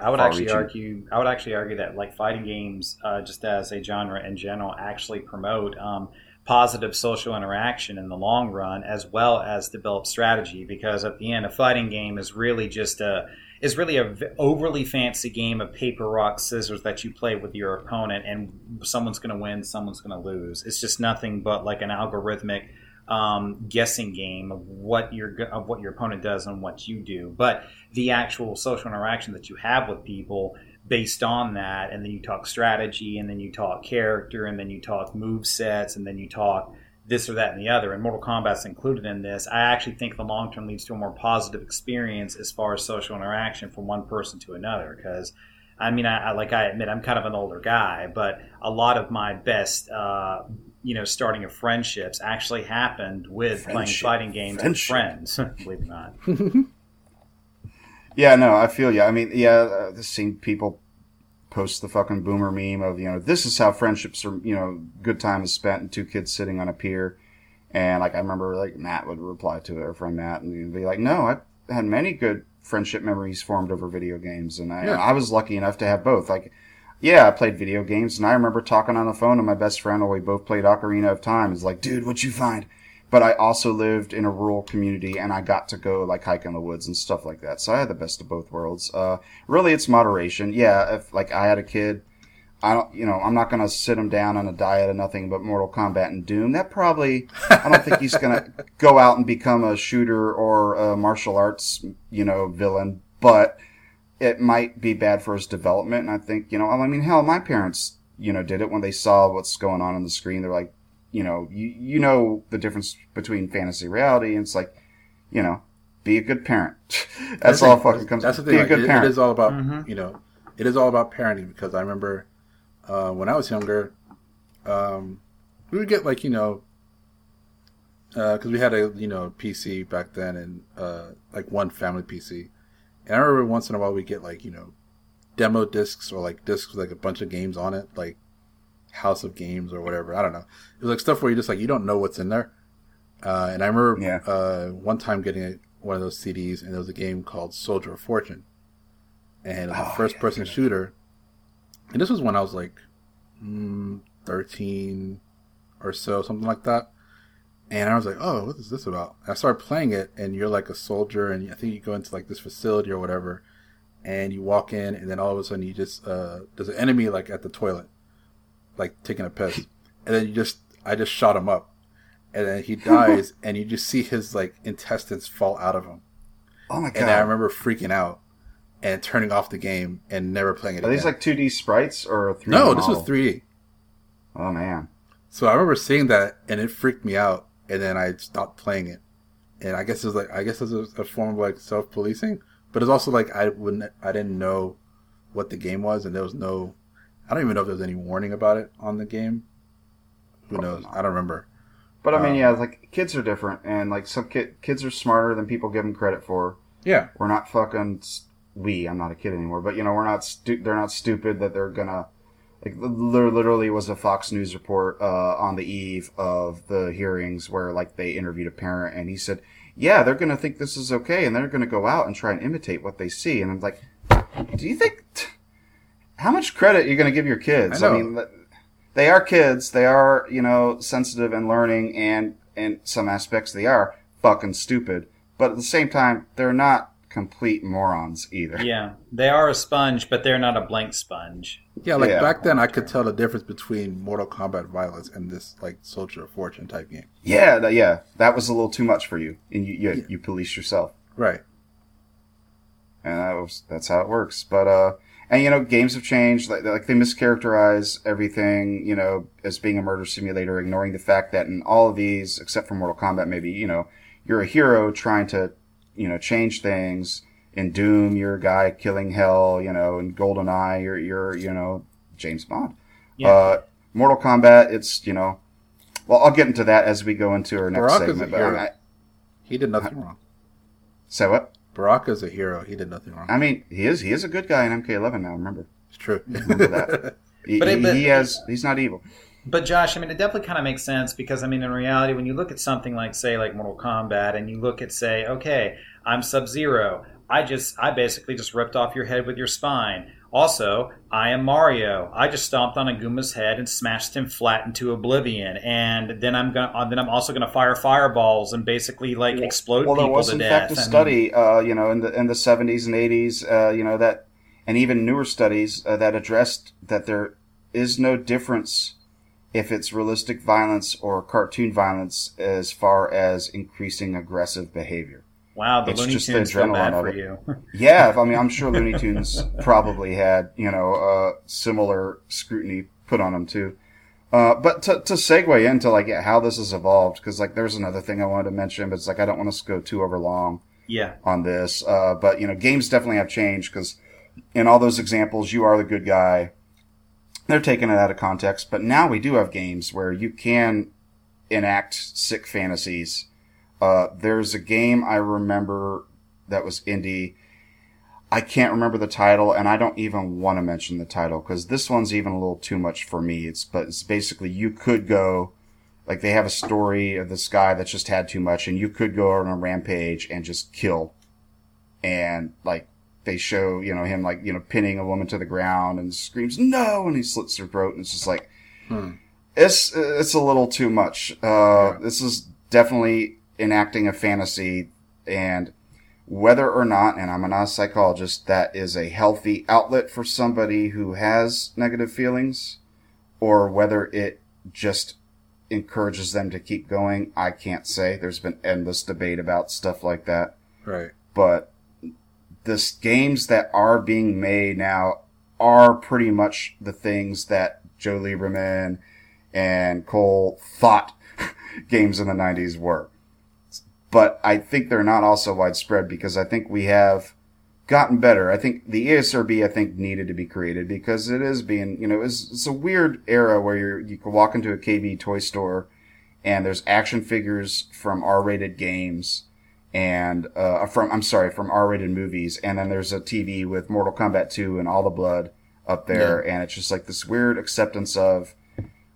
argue that, like, fighting games, just as a genre in general, actually promote positive social interaction in the long run, as well as develop strategy. Because at the end, a fighting game is really just a overly fancy game of paper, rock, scissors that you play with your opponent, and someone's going to win, someone's going to lose. It's just nothing but like an algorithmic guessing game of what your opponent does and what you do. But the actual social interaction that you have with people based on that, and then you talk strategy, and then you talk character, and then you talk move sets, and then you talk this or that and the other, and Mortal Kombat's included in this. I actually think the long term leads to a more positive experience as far as social interaction from one person to another, because I mean, I admit I'm kind of an older guy, but a lot of my best starting of friendships actually happened with playing fighting games with friends, believe it or not. Yeah, no, I feel you. I mean, yeah, I've seen people post the fucking boomer meme of, you know, this is how friendships are, you know, good time is spent, and two kids sitting on a pier. And, like, I remember, like, Matt would reply to it, or friend Matt, and he'd be like, no, I had many good friendship memories formed over video games, and I was lucky enough to have both. Like, yeah, I played video games, and I remember talking on the phone to my best friend while we both played Ocarina of Time. It's like, dude, what'd you find? But I also lived in a rural community, and I got to go, like, hike in the woods and stuff like that. So I had the best of both worlds. Really, it's moderation. Yeah, if, like, I had a kid, I'm not going to sit him down on a diet of nothing but Mortal Kombat and Doom. That probably, I don't think he's going to go out and become a shooter or a martial arts, you know, villain. But it might be bad for his development. And I think, you know, I mean, hell, my parents, you know, did it when they saw what's going on the screen. They're like, you know, you know the difference between fantasy and reality, and it's like, you know, be a good parent. That's all fucking comes. That's the thing. Be a good parent. It is all about it is all about parenting, because I remember when I was younger, we would get, like, you know, because we had a, you know, PC back then, and like one family PC, and I remember once in a while we get, like, you know, demo discs, or like discs with, like, a bunch of games on it, like House of Games or whatever. I don't know. It was like stuff where you just, like, you don't know what's in there. And I remember one time getting one of those CDs, and there was a game called Soldier of Fortune, and it was a first-person shooter. And this was when I was like 13 or so, something like that. And I was like, oh, what is this about? And I started playing it, and you're like a soldier, and I think you go into, like, this facility or whatever, and you walk in, and then all of a sudden you just there's an enemy, like, at the toilet, like, taking a piss, and then I just shot him up, and then he dies, and you just see his, like, intestines fall out of him. Oh my god! And I remember freaking out and turning off the game and never playing it again. Are these, like, 2D sprites or 3D? No, this was 3D. Oh man! So I remember seeing that, and it freaked me out, and then I stopped playing it. And I guess it was a form of, like, self-policing, but it's also like I didn't know what the game was, and there was no. I don't even know if there was any warning about it on the game. Who knows? Probably not. I don't remember. But I mean, yeah, like kids are different, and like some kids are smarter than people give them credit for. Yeah, we're not fucking. I'm not a kid anymore, but you know, we're not. They're not stupid that they're gonna. Like, there literally was a Fox News report on the eve of the hearings where like they interviewed a parent, and he said, "Yeah, they're gonna think this is okay, and they're gonna go out and try and imitate what they see." And I'm like, "Do you think? How much credit are you gonna give your kids? I mean." They are kids. They are, you know, sensitive and learning, and in some aspects they are fucking stupid. But at the same time, they're not complete morons either. Yeah, they are a sponge, but they're not a blank sponge. Yeah, like back then, I could tell the difference between Mortal Kombat violence and this like Soldier of Fortune type game. Yeah, yeah, that was a little too much for you, and you police yourself, right? And that's how it works, but And, you know, games have changed. Like, they mischaracterize everything, you know, as being a murder simulator, ignoring the fact that in all of these, except for Mortal Kombat, maybe, you know, you're a hero trying to, you know, change things. In Doom, you're a guy killing hell, you know. In GoldenEye, you're you know, James Bond. Yeah. Mortal Kombat, it's, you know... Well, I'll get into that as we go into our next segment. But he did nothing wrong. Say what? Baraka's a hero. He did nothing wrong. I mean, he is a good guy in MK11 now, remember. It's true. Remember that. He's not evil. But Josh, I mean, it definitely kind of makes sense because, I mean, in reality, when you look at something like, say, like Mortal Kombat and you look at, say, okay, I'm Sub-Zero. I basically just ripped off your head with your spine. Also, I am Mario. I just stomped on a Gooma's head and smashed him flat into oblivion. And then I'm also going to fire fireballs and basically like explode people to death. Well, there was in fact a study, you know, in the 70s and 80s, you know, that, and even newer studies that addressed that there is no difference if it's realistic violence or cartoon violence as far as increasing aggressive behavior. Wow, it's Looney just Tunes the adrenaline bad for of it. You. Yeah, I mean, I'm sure Looney Tunes probably had, you know, similar scrutiny put on them too. But to segue into like how this has evolved, because like there's another thing I wanted to mention, but it's like I don't want to go too overlong. Yeah. On this, but you know, games definitely have changed because in all those examples, you are the good guy. They're taking it out of context, but now we do have games where you can enact sick fantasies. There's a game I remember that was indie. I can't remember the title, and I don't even want to mention the title because this one's even a little too much for me. But it's basically you could go, like they have a story of this guy that just had too much, and you could go on a rampage and just kill. And like they show, you know, him like, you know, pinning a woman to the ground and screams, no, and he slits her throat. And it's just like, it's a little too much. This is definitely enacting a fantasy, and whether or not, and I'm not a psychologist, that is a healthy outlet for somebody who has negative feelings, or whether it just encourages them to keep going, I can't say. There's been endless debate about stuff like that. Right. But the games that are being made now are pretty much the things that Joe Lieberman and Cole thought games in the 90s were. But I think they're not also widespread because I think we have gotten better. I think the ESRB, needed to be created because it is being, you know, it's a weird era where you can walk into a KB Toy Store and there's action figures from R-rated games and, from R-rated movies. And then there's a TV with Mortal Kombat 2 and all the blood up there. Yeah. And it's just like this weird acceptance of,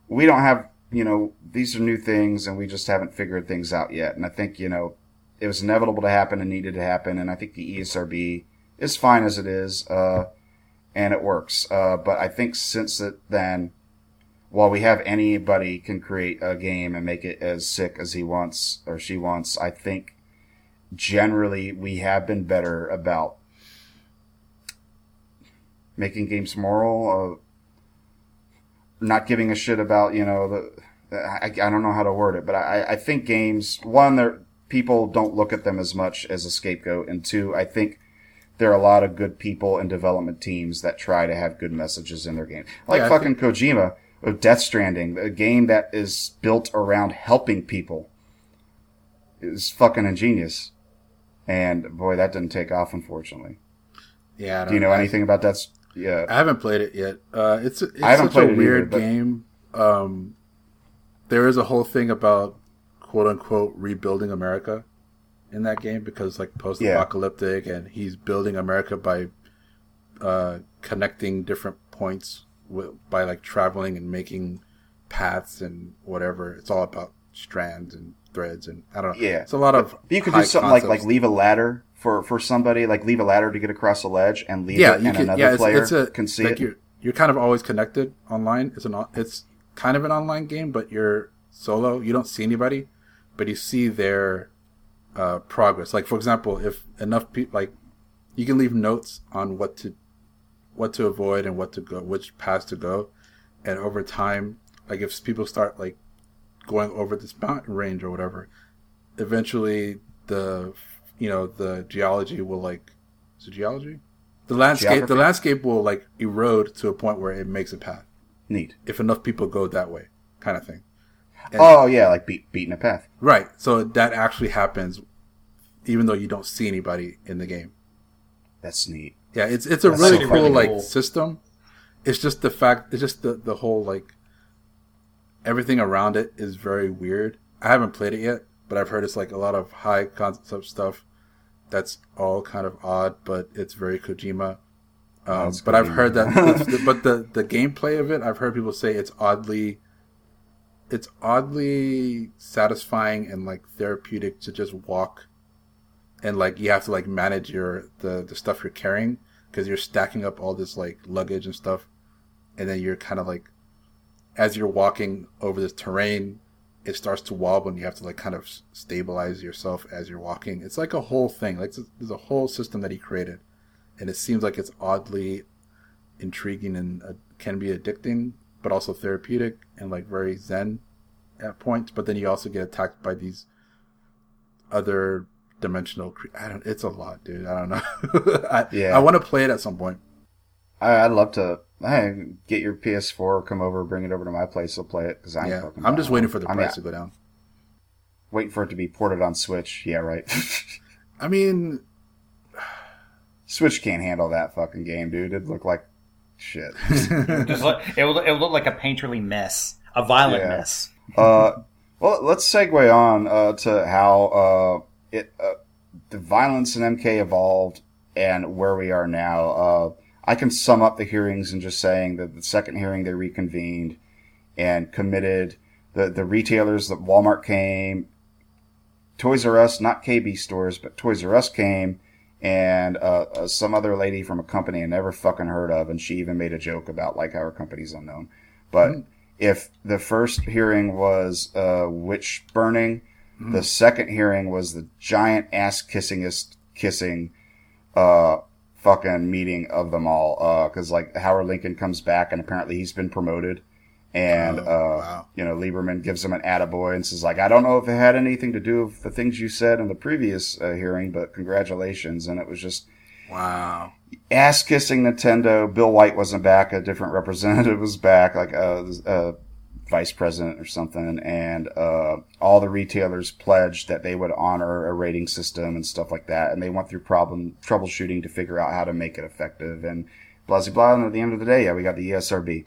we don't have, you know, these are new things and we just haven't figured things out yet. And I think, you know, it was inevitable to happen and needed to happen. And I think the ESRB is fine as it is, and it works. But I think since then, while we have anybody can create a game and make it as sick as he wants or she wants, I think generally we have been better about making games moral, not giving a shit about, you know, I don't know how to word it, but I think games, one, people don't look at them as much as a scapegoat, and two, I think there are a lot of good people and development teams that try to have good messages in their game. Like Kojima, or Death Stranding, a game that is built around helping people, is fucking ingenious. And, boy, that didn't take off, unfortunately. Yeah, do you know anything about Death Yeah, I haven't played it yet. It's such a weird game. There is a whole thing about "quote unquote" rebuilding America in that game because it's like post-apocalyptic, and he's building America by connecting different points by like traveling and making paths and whatever. It's all about strands and threads, and I don't know. Yeah, it's a lot of. But you could do something like leave a ladder for somebody, like leave a ladder to get across a ledge and leave it, and another player can see it. You're kind of always connected online. It's kind of an online game, but you're solo. You don't see anybody, but you see their progress. Like for example, if enough people, like you can leave notes on what to avoid and what to go, which paths to go, and over time, like if people start like going over this mountain range or whatever, eventually the geology will like, is it geology? The landscape will like erode to a point where it makes a path. Neat. If enough people go that way, kind of thing. And like beating a path. Right. So that actually happens, even though you don't see anybody in the game. That's neat. Yeah, it's really cool like system. It's just the fact. It's just the whole like everything around it is very weird. I haven't played it yet, but I've heard it's like a lot of high concept stuff that's all kind of odd, but it's very Kojima. But I've heard that. But the gameplay of it, I've heard people say it's oddly satisfying and like therapeutic to just walk, and like you have to like manage the stuff you're carrying because you're stacking up all this like luggage and stuff, and then you're kind of like as you're walking over this terrain. It starts to wobble, and you have to like kind of stabilize yourself as you're walking. It's like a whole thing. Like there's a whole system that he created, and it seems like it's oddly intriguing and can be addicting, but also therapeutic and like very zen at points. But then you also get attacked by these other dimensional. It's a lot, dude. I don't know. I want to play it at some point. I'd love to. Hey, get your PS4, come over, bring it over to my place, I'll play it, because I'm just waiting for the price to go down. Wait for it to be ported on Switch. Yeah, right. I mean... Switch can't handle that fucking game, dude. It looked like shit. It would look like a painterly mess. A violent mess. Well, let's segue on to how the violence in MK evolved and where we are now. I can sum up the hearings in just saying that the second hearing they reconvened and committed the retailers that Walmart came, Toys R Us, not KB stores, but Toys R Us came, and some other lady from a company I never fucking heard of, and she even made a joke about like how her company's unknown. But if the first hearing was witch burning, the second hearing was the giant ass kissing fucking meeting of them all, because like Howard Lincoln comes back and apparently he's been promoted, and Lieberman gives him an attaboy and says like, I don't know if it had anything to do with the things you said in the previous hearing, but congratulations. And it was just ass kissing Nintendo. Bill White wasn't back, a different representative was back, like a vice president or something, and all the retailers pledged that they would honor a rating system and stuff like that, and they went through troubleshooting to figure out how to make it effective, and blah blah blah. And at the end of the day, we got the ESRB,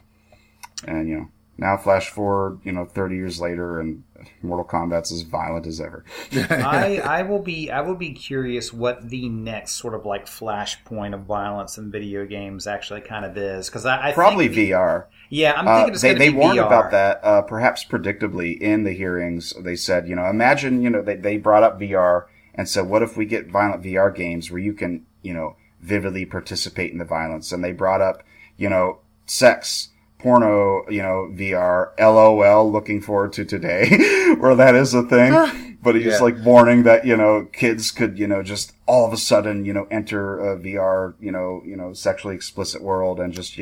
and now flash forward 30 years later, and Mortal Kombat's as violent as ever. I will be curious what the next sort of like flashpoint of violence in video games actually kind of is, because I probably think VR. Yeah, I'm thinking it's going to be VR. They warned about that, perhaps predictably, in the hearings. They said, imagine, they brought up VR and said, what if we get violent VR games where you can, vividly participate in the violence? And they brought up, sex, porno, VR, LOL, looking forward to today, where that is a thing. But he's like warning that, kids could, just all of a sudden, enter a VR, sexually explicit world and just,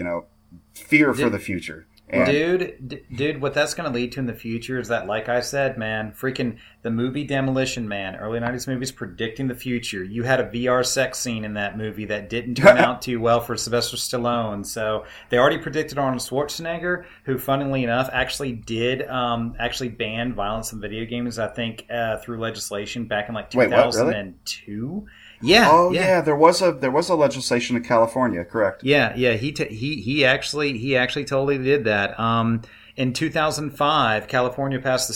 fear for the future. And dude, what that's going to lead to in the future is that, like I said, man, freaking the movie Demolition Man, early 90s movies predicting the future. You had a VR sex scene in that movie that didn't turn out too well for Sylvester Stallone. So they already predicted Arnold Schwarzenegger, who, funnily enough, actually did ban violence in video games, I think, through legislation back in like 2002. Wait, what, really? Yeah. Oh yeah, yeah, there was a legislation in California, correct? Yeah, yeah. He actually totally did that. In 2005, California passed the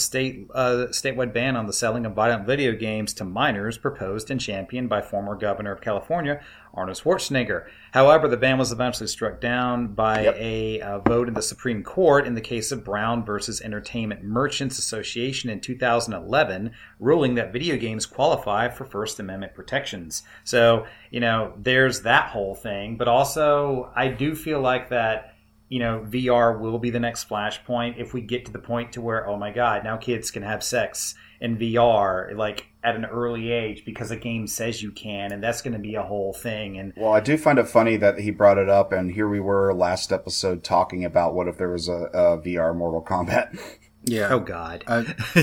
statewide ban on the selling of violent video games to minors, proposed and championed by former governor of California, Arnold Schwarzenegger. However, the ban was eventually struck down by a vote in the Supreme Court in the case of Brown versus Entertainment Merchants Association in 2011, ruling that video games qualify for First Amendment protections. So, you know, there's that whole thing. But also, I do feel like that, you know, VR will be the next flashpoint if we get to the point to where, oh my God, now kids can have sex in VR, like at an early age because a game says you can, and that's going to be a whole thing. And well, I do find it funny that he brought it up, and here we were last episode talking about what if there was a VR Mortal Kombat. Yeah. Oh God.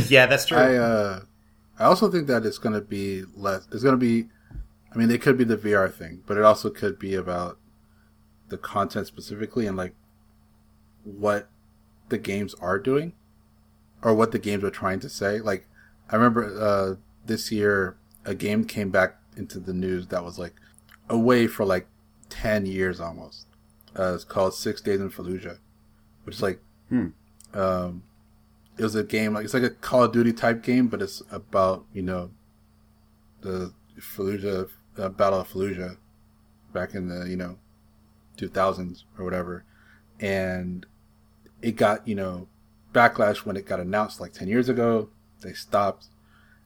Yeah, that's true. I also think that it's going to be less. It's going to be. I mean, it could be the VR thing, but it also could be about the content specifically and like what the games are doing or what the games are trying to say. Like, I remember this year a game came back into the news that was like away for like 10 years almost. It's called 6 Days in Fallujah, which is like it was a game, like it's like a Call of Duty type game, but it's about, you know, the Fallujah, Battle of Fallujah back in the, you know, 2000s or whatever. And it got, you know, backlash when it got announced like 10 years ago. They stopped.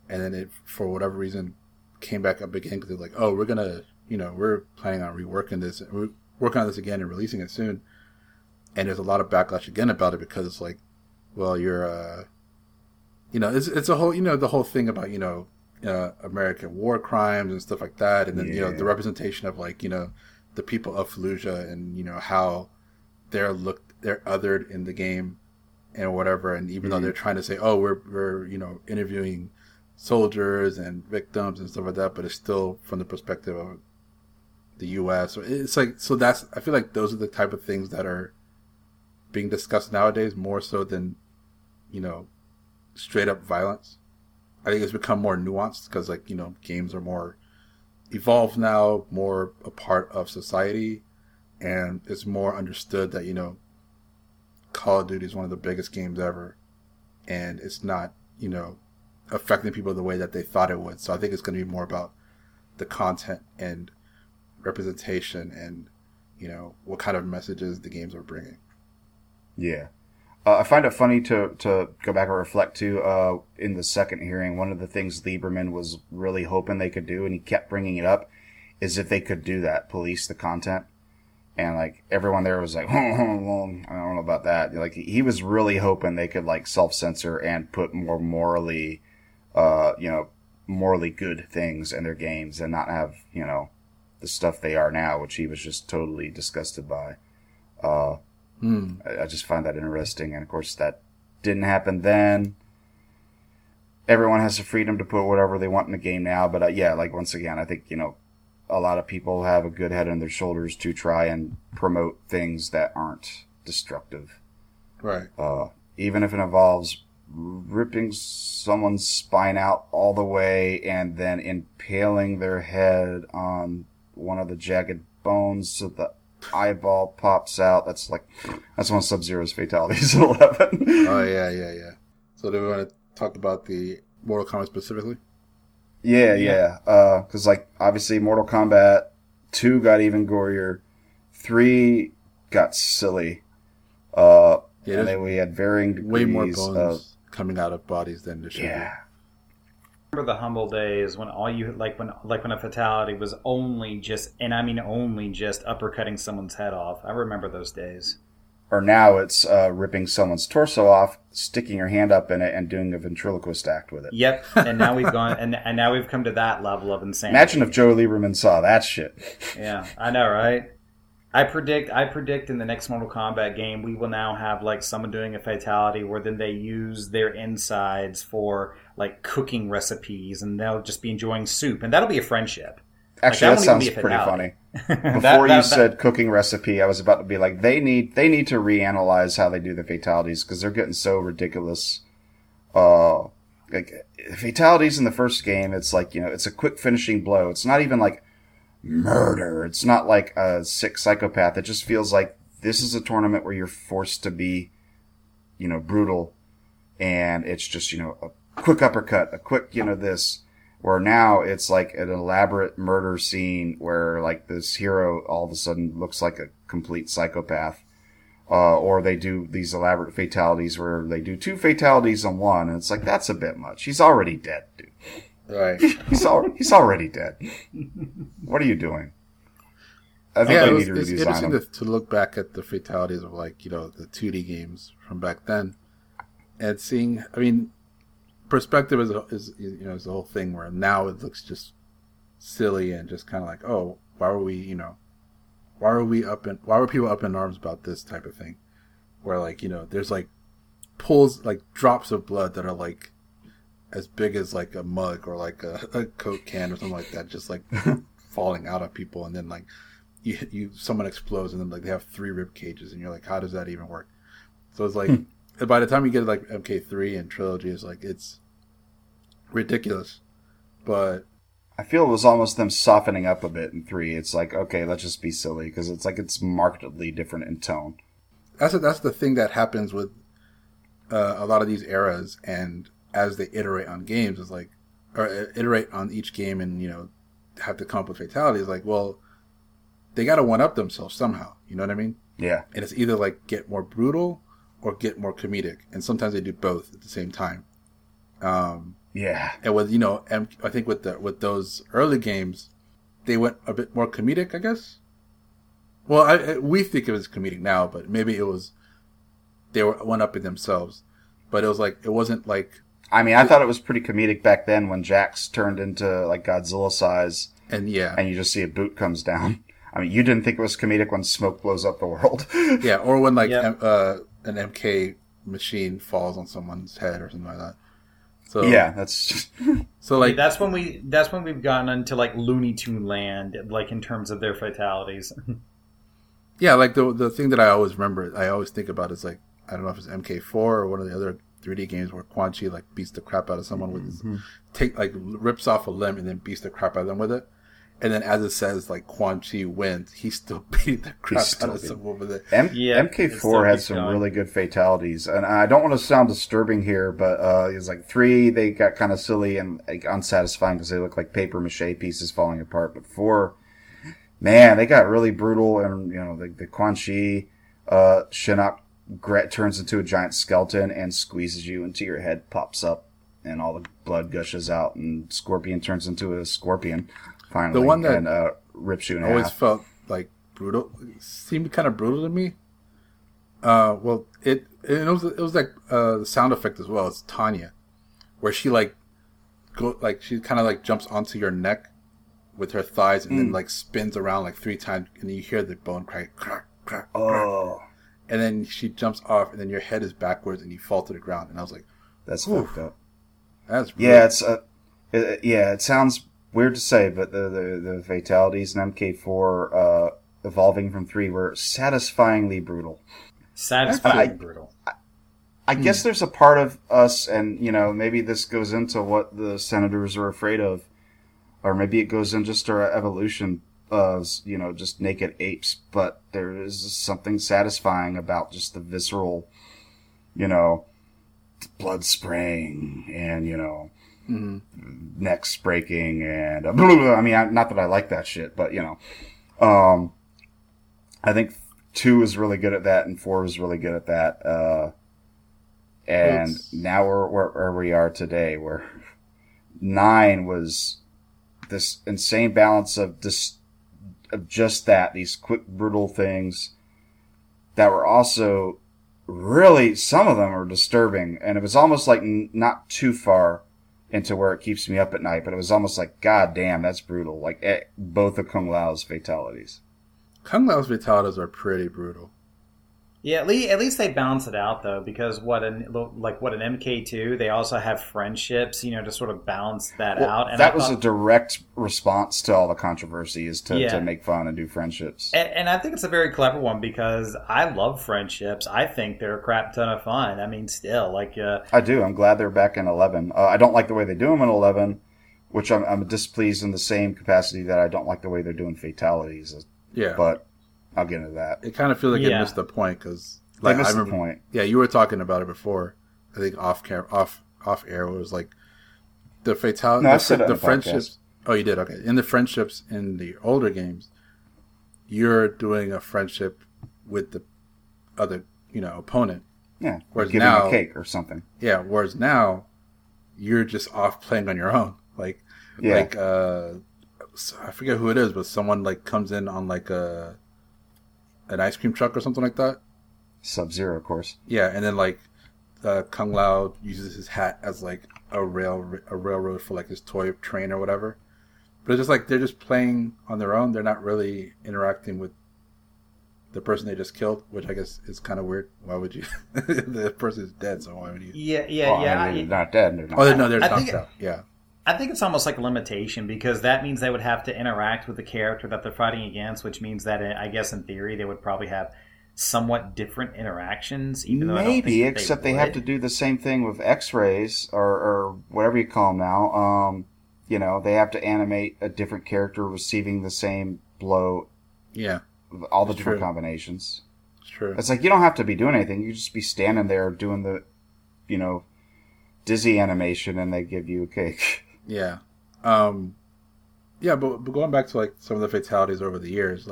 And then it, for whatever reason, came back up again because they're like, oh, we're going to, you know, we're planning on reworking this. We're working on this again and releasing it soon. And there's a lot of backlash again about it because it's like, well, you're, you know, it's a whole, you know, the whole thing about, you know, American war crimes and stuff like that. And then, you know, the representation of like, you know, the people of Fallujah and, you know, how they're othered in the game and whatever, and even though they're trying to say, oh, we're you know, interviewing soldiers and victims and stuff like that, but it's still from the perspective of the U.S. So it's like, so that's, I feel like those are the type of things that are being discussed nowadays more so than, you know, straight up violence. I think it's become more nuanced because, like, you know, games are more evolved now, more a part of society. And it's more understood that, you know, Call of Duty is one of the biggest games ever. And it's not, you know, affecting people the way that they thought it would. So I think it's going to be more about the content and representation and, you know, what kind of messages the games are bringing. Yeah. I find it funny to go back and reflect to in the second hearing, one of the things Lieberman was really hoping they could do, and he kept bringing it up, is if they could do that, police the content. And, like, everyone there was like, I don't know about that. Like, he was really hoping they could, like, self-censor and put more morally, you know, morally good things in their games and not have, you know, the stuff they are now, which he was just totally disgusted by. I just find that interesting. And, of course, that didn't happen then. Everyone has the freedom to put whatever they want in the game now. But, yeah, like, once again, I think, you know, a lot of people have a good head on their shoulders to try and promote things that aren't destructive. Right. Even if it involves ripping someone's spine out all the way and then impaling their head on one of the jagged bones so the eyeball pops out. That's like, that's one of Sub-Zero's fatalities in 11. Oh, yeah. So do we want to talk about the Mortal Kombat specifically? Yeah. Because, like, obviously Mortal Kombat 2 got even gorier. 3 got silly. Yeah, and then we had varying degrees. Way more bones coming out of bodies than there should be. Remember the humble days when all you, like when a fatality was only just uppercutting someone's head off. I remember those days. Or now it's ripping someone's torso off, sticking your hand up in it, and doing a ventriloquist act with it. Yep, and now we've gone, and now we've come to that level of insanity. Imagine if Joe Lieberman saw that shit. Yeah, I know, right? I predict in the next Mortal Kombat game we will now have like someone doing a fatality where then they use their insides for like cooking recipes, and they'll just be enjoying soup, and that'll be a friendship. Actually, like, that sounds pretty funny. Before you said cooking recipe, I was about to be like, they need to reanalyze how they do the fatalities because they're getting so ridiculous. like fatalities in the first game, it's like, you know, it's a quick finishing blow. It's not even like murder. It's not like a sick psychopath. It just feels like this is a tournament where you're forced to be, you know, brutal, and it's just, you know, a quick uppercut, a quick, you know, this. Where now it's like an elaborate murder scene where like this hero all of a sudden looks like a complete psychopath. Or they do these elaborate fatalities where they do two fatalities in one, and it's like, that's a bit much. He's already dead, dude. Right. He's already dead. What are you doing? I think they need to redesign them. It's interesting to look back at the fatalities of, like, you know, the 2D games from back then, and seeing, I mean, perspective is you know, is the whole thing where now it looks just silly and just kind of like, oh, why were we, you know, why were people up in arms about this type of thing? Where, like, you know, there's like pools, like drops of blood that are like as big as like a mug or like a Coke can or something like that, just like falling out of people, and then like you someone explodes, and then like they have 3 rib cages, and you're like, how does that even work? So it's like by the time you get like MK3 and Trilogy, it's like, it's ridiculous. But I feel it was almost them softening up a bit in 3. It's like, okay, let's just be silly, because it's like it's markedly different in tone. That's the thing that happens with a lot of these eras, and as they iterate on games, is like, or iterate on each game, and, you know, have to come up with fatalities. Like, well, they got to one up themselves somehow. You know what I mean? Yeah. And it's either like get more brutal or get more comedic, and sometimes they do both at the same time. Yeah, and with, you know, I think with those early games, they went a bit more comedic, I guess. Well, we think it was comedic now, but maybe it was went up in themselves. But it was like, it wasn't like, I mean, I thought it was pretty comedic back then when Jax turned into like Godzilla size, and yeah, and you just see a boot comes down. I mean, you didn't think it was comedic when Smoke blows up the world, yeah, or when like an MK machine falls on someone's head or something like that. So, yeah, that's just... so like that's when we've gotten into like Looney Tune land, like in terms of their fatalities. Yeah, like the thing that I always remember, I always think about is like, I don't know if it's MK4 or one of the other 3D games where Quan Chi like beats the crap out of someone with his rips off a limb and then beats the crap out of them with it, and then as it says like Quan Chi wins, he still beat the crap out of someone with it. MK4 had some really good fatalities, and I don't want to sound disturbing here, but it was like 3, they got kind of silly and like unsatisfying because they looked like paper mache pieces falling apart. But 4, man, they got really brutal, and you know the Quan Chi Shinnok turns into a giant skeleton and squeezes you until your head pops up and all the blood gushes out, and Scorpion turns into a scorpion. Finally, the one that rips you in always half. Felt like brutal, seemed kind of brutal to me. Well, it was like the sound effect as well. It's Tanya, where she like she kind of like jumps onto your neck with her thighs and then like spins around like 3 times, and you hear the bone crack, crack, crack, oh, crack. And then she jumps off, and then your head is backwards, and you fall to the ground. And I was like, "That's fucked up." That's brutal. Yeah, it sounds weird to say, but the fatalities in MK4 evolving from 3 were satisfyingly brutal. Brutal. I guess there's a part of us, and you know, maybe this goes into what the senators are afraid of, or maybe it goes into just our evolution of, you know, just naked apes. But there is something satisfying about just the visceral, you know, blood spraying, and you know. Mm-hmm. Necks breaking and blah, blah, blah. I mean, not that I like that shit, but you know, I think 2 is really good at that, and 4 is really good at that. And it's... now we're where we are today, where 9 was this insane balance of just that, these quick brutal things that were also really, some of them are disturbing, and it was almost like not too far into where it keeps me up at night, but it was almost like, god damn, that's brutal. Like, both of Kung Lao's fatalities are pretty brutal. Yeah, at least they balance it out though, because what an MK2, they also have friendships, to sort of balance that out. And that was a direct response to all the controversy, is to make fun and do friendships. And I think it's a very clever one, because I love friendships. I think they're a crap ton of fun. I mean, still, I do. I'm glad they're back in 11. I don't like the way they do them in 11, which I'm displeased in the same capacity that I don't like the way they're doing fatalities. Yeah, but I'll get into that. It kind of feels like it missed the point, because I remember, the point. Yeah, you were talking about it before. I think off air, it was like the fatality, the friendships. Podcast. Oh, you did, okay. In the friendships in the older games, you're doing a friendship with the other, opponent. Yeah, whereas giving now a cake or something. Yeah, whereas now you're just off playing on your own. I forget who it is, but someone comes in on an ice cream truck or something like that. Sub-Zero, of course. Yeah, and then Kung Lao uses his hat as a railroad for his toy train or whatever. But it's just they're just playing on their own. They're not really interacting with the person they just killed, which I guess is kind of weird. Why would you? The person's dead, so why would you? Yeah. I mean, they're not dead. They're not. Oh, no, they're knocked out. Yeah. I think it's almost like a limitation, because that means they would have to interact with the character that they're fighting against, which means that, I guess in theory, they would probably have somewhat different interactions. Even maybe, though I don't think except they have to do the same thing with X-rays or whatever you call them now. They have to animate a different character receiving the same blow. Yeah, all the different combinations. It's true. It's you don't have to be doing anything; you just be standing there doing the, dizzy animation, and they give you a cake. Yeah. But going back to some of the fatalities over the years,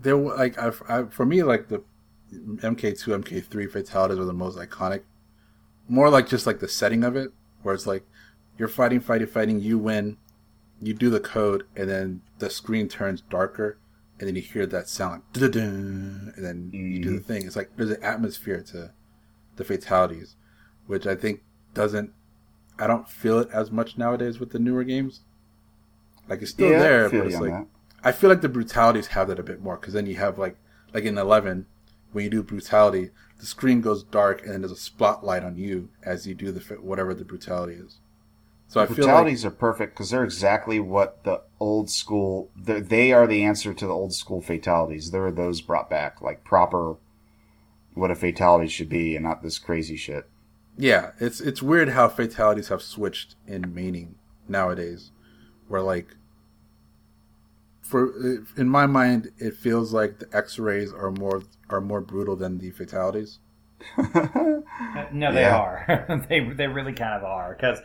there were for me, the MK2, MK3 fatalities were the most iconic. More just the setting of it, where it's you're fighting, you win, you do the code, and then the screen turns darker, and then you hear that sound, and then you do the thing. It's there's an atmosphere to the fatalities, which I think I don't feel it as much nowadays with the newer games. It's still there, but it's I feel the brutalities have that a bit more, because then you have in 11, when you do brutality, the screen goes dark and then there's a spotlight on you as you do whatever the brutality is. So brutalities are perfect, because they're exactly what the old school. They are the answer to the old school fatalities. There are those brought back, proper what a fatality should be, and not this crazy shit. Yeah, it's weird how fatalities have switched in meaning nowadays, where in my mind it feels like the X-rays are more brutal than the fatalities. No, they are. they really kind of are, because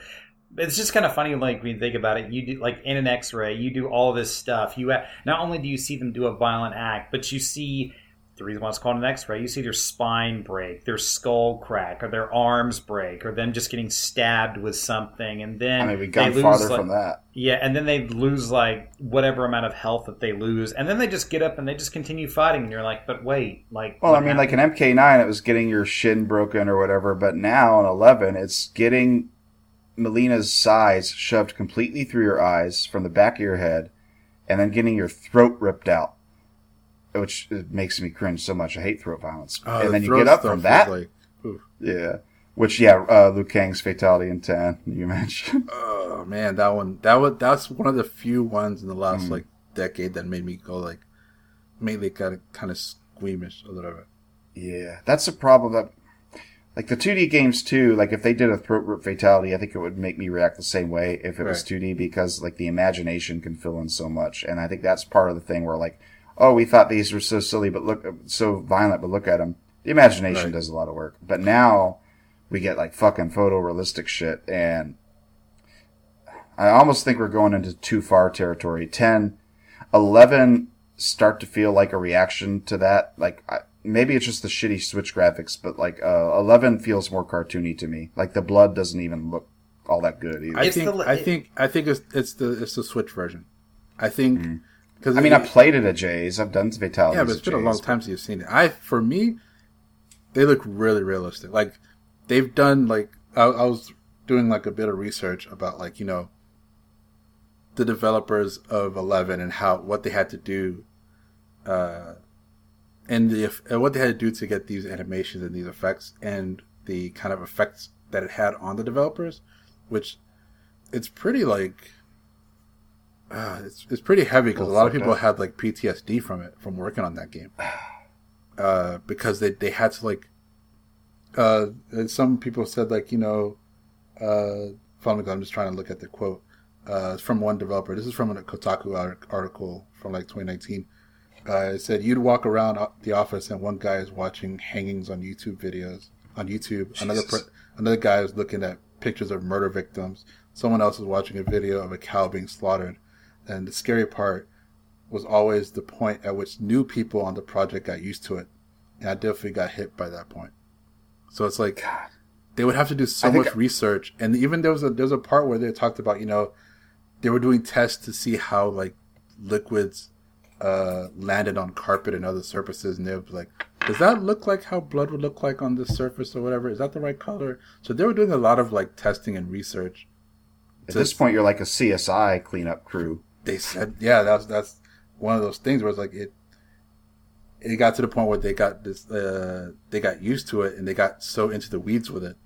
it's just kind of funny. When you think about it, you do in an X-ray, you do all this stuff. You not only do you see them do a violent act, but you see. The reason why it's called an X-ray, you see their spine break, their skull crack, or their arms break, or them just getting stabbed with something, and then we got farther from that. Yeah, and then they lose whatever amount of health that they lose, and then they just get up and they just continue fighting, and you're but wait, well, I mean, an MK9, it was getting your shin broken or whatever, but now in 11, it's getting Melina's sides shoved completely through your eyes from the back of your head, and then getting your throat ripped out. Which makes me cringe so much. I hate throat violence. And then you get up from that. Yeah. Which, Liu Kang's fatality in 10, you mentioned. Oh, man, that one. That's one of the few ones in the last, decade that made me go, mainly kind of squeamish a little bit. Yeah. That's a problem that, the 2D games, too, if they did a throat rip fatality, I think it would make me react the same way if it was 2D, because, the imagination can fill in so much. And I think that's part of the thing where, oh, we thought these were so silly, but look, so violent, but look at them. The imagination does a lot of work. But now we get fucking photorealistic shit, and I almost think we're going into too far territory. 10, 11 start to feel like a reaction to that. Maybe it's just the shitty Switch graphics, but 11 feels more cartoony to me. The blood doesn't even look all that good either. I think it's the Switch version. I think. Mm-hmm. I mean, I played it at J's. I've done fatalities. Yeah, but it's been a long time since you've seen it. For me, they look really realistic. They've done, I was doing, a bit of research about, the developers of 11 and what they had to do and what they had to do to get these animations and these effects and the kind of effects that it had on the developers, which it's pretty like it's pretty heavy because a lot of people had like PTSD from working on that game because they had to like and some people said like I'm just trying to look at the quote. It's from one developer. This is from a Kotaku article from like 2019. It said, "You'd walk around the office and one guy is watching hangings on YouTube videos. On YouTube, another guy is looking at pictures of murder victims. Someone else is watching a video of a cow being slaughtered. And the scary part was always the point at which new people on the project got used to it. And I definitely got hit by that point." So it's like they would have to do so much research. And even there was a part where they talked about, they were doing tests to see how like liquids landed on carpet and other surfaces, and they were like, "Does that look like how blood would look like on this surface or whatever? Is that the right color?" So they were doing a lot of like testing and research. At this point, you're like a CSI cleanup crew. They said, "Yeah, that's one of those things where it's like it got to the point where they got this they got used to it and they got so into the weeds with it,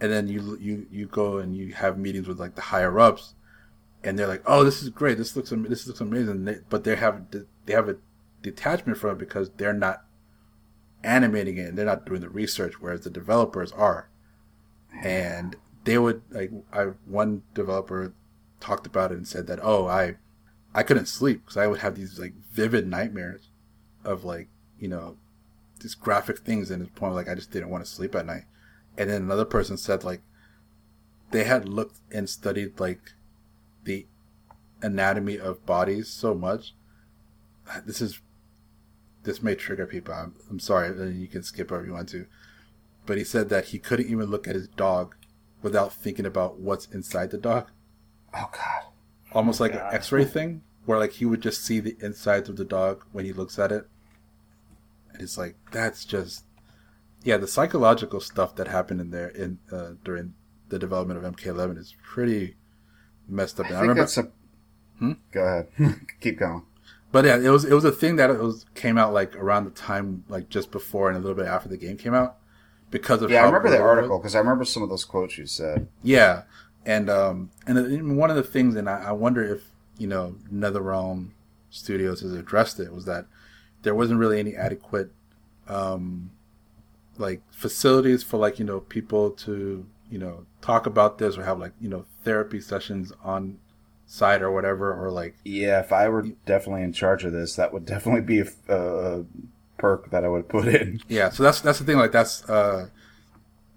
and then you go and you have meetings with like the higher ups." And they're like, "Oh, this is great. This looks amazing." But they have a detachment from it because they're not animating it and they're not doing the research, whereas the developers are. And they would one developer talked about it and said that, "Oh, I couldn't sleep because I would have these like vivid nightmares of like these graphic things." And at the point I just didn't want to sleep at night. And then another person said like they had looked and studied like the anatomy of bodies so much. This may trigger people. I'm sorry. You can skip over if you want to. But he said that he couldn't even look at his dog without thinking about what's inside the dog. Oh God! Almost like an X-ray thing, where like he would just see the insides of the dog when he looks at it. And it's like that's just, the psychological stuff that happened in there during the development of MK11 is pretty messed up. I remember. Go ahead, keep going. But yeah, it was a thing that came out like around the time, like just before and a little bit after the game came out, because of I remember that article because I remember some of those quotes you said. Yeah, and one of the things, and I wonder if NetherRealm Studios has addressed it, was that there wasn't really any adequate facilities for people to talk about this or have therapy sessions on site or whatever, or if I were definitely in charge of this, that would definitely be a perk that I would put in. Yeah, so that's the thing. That's the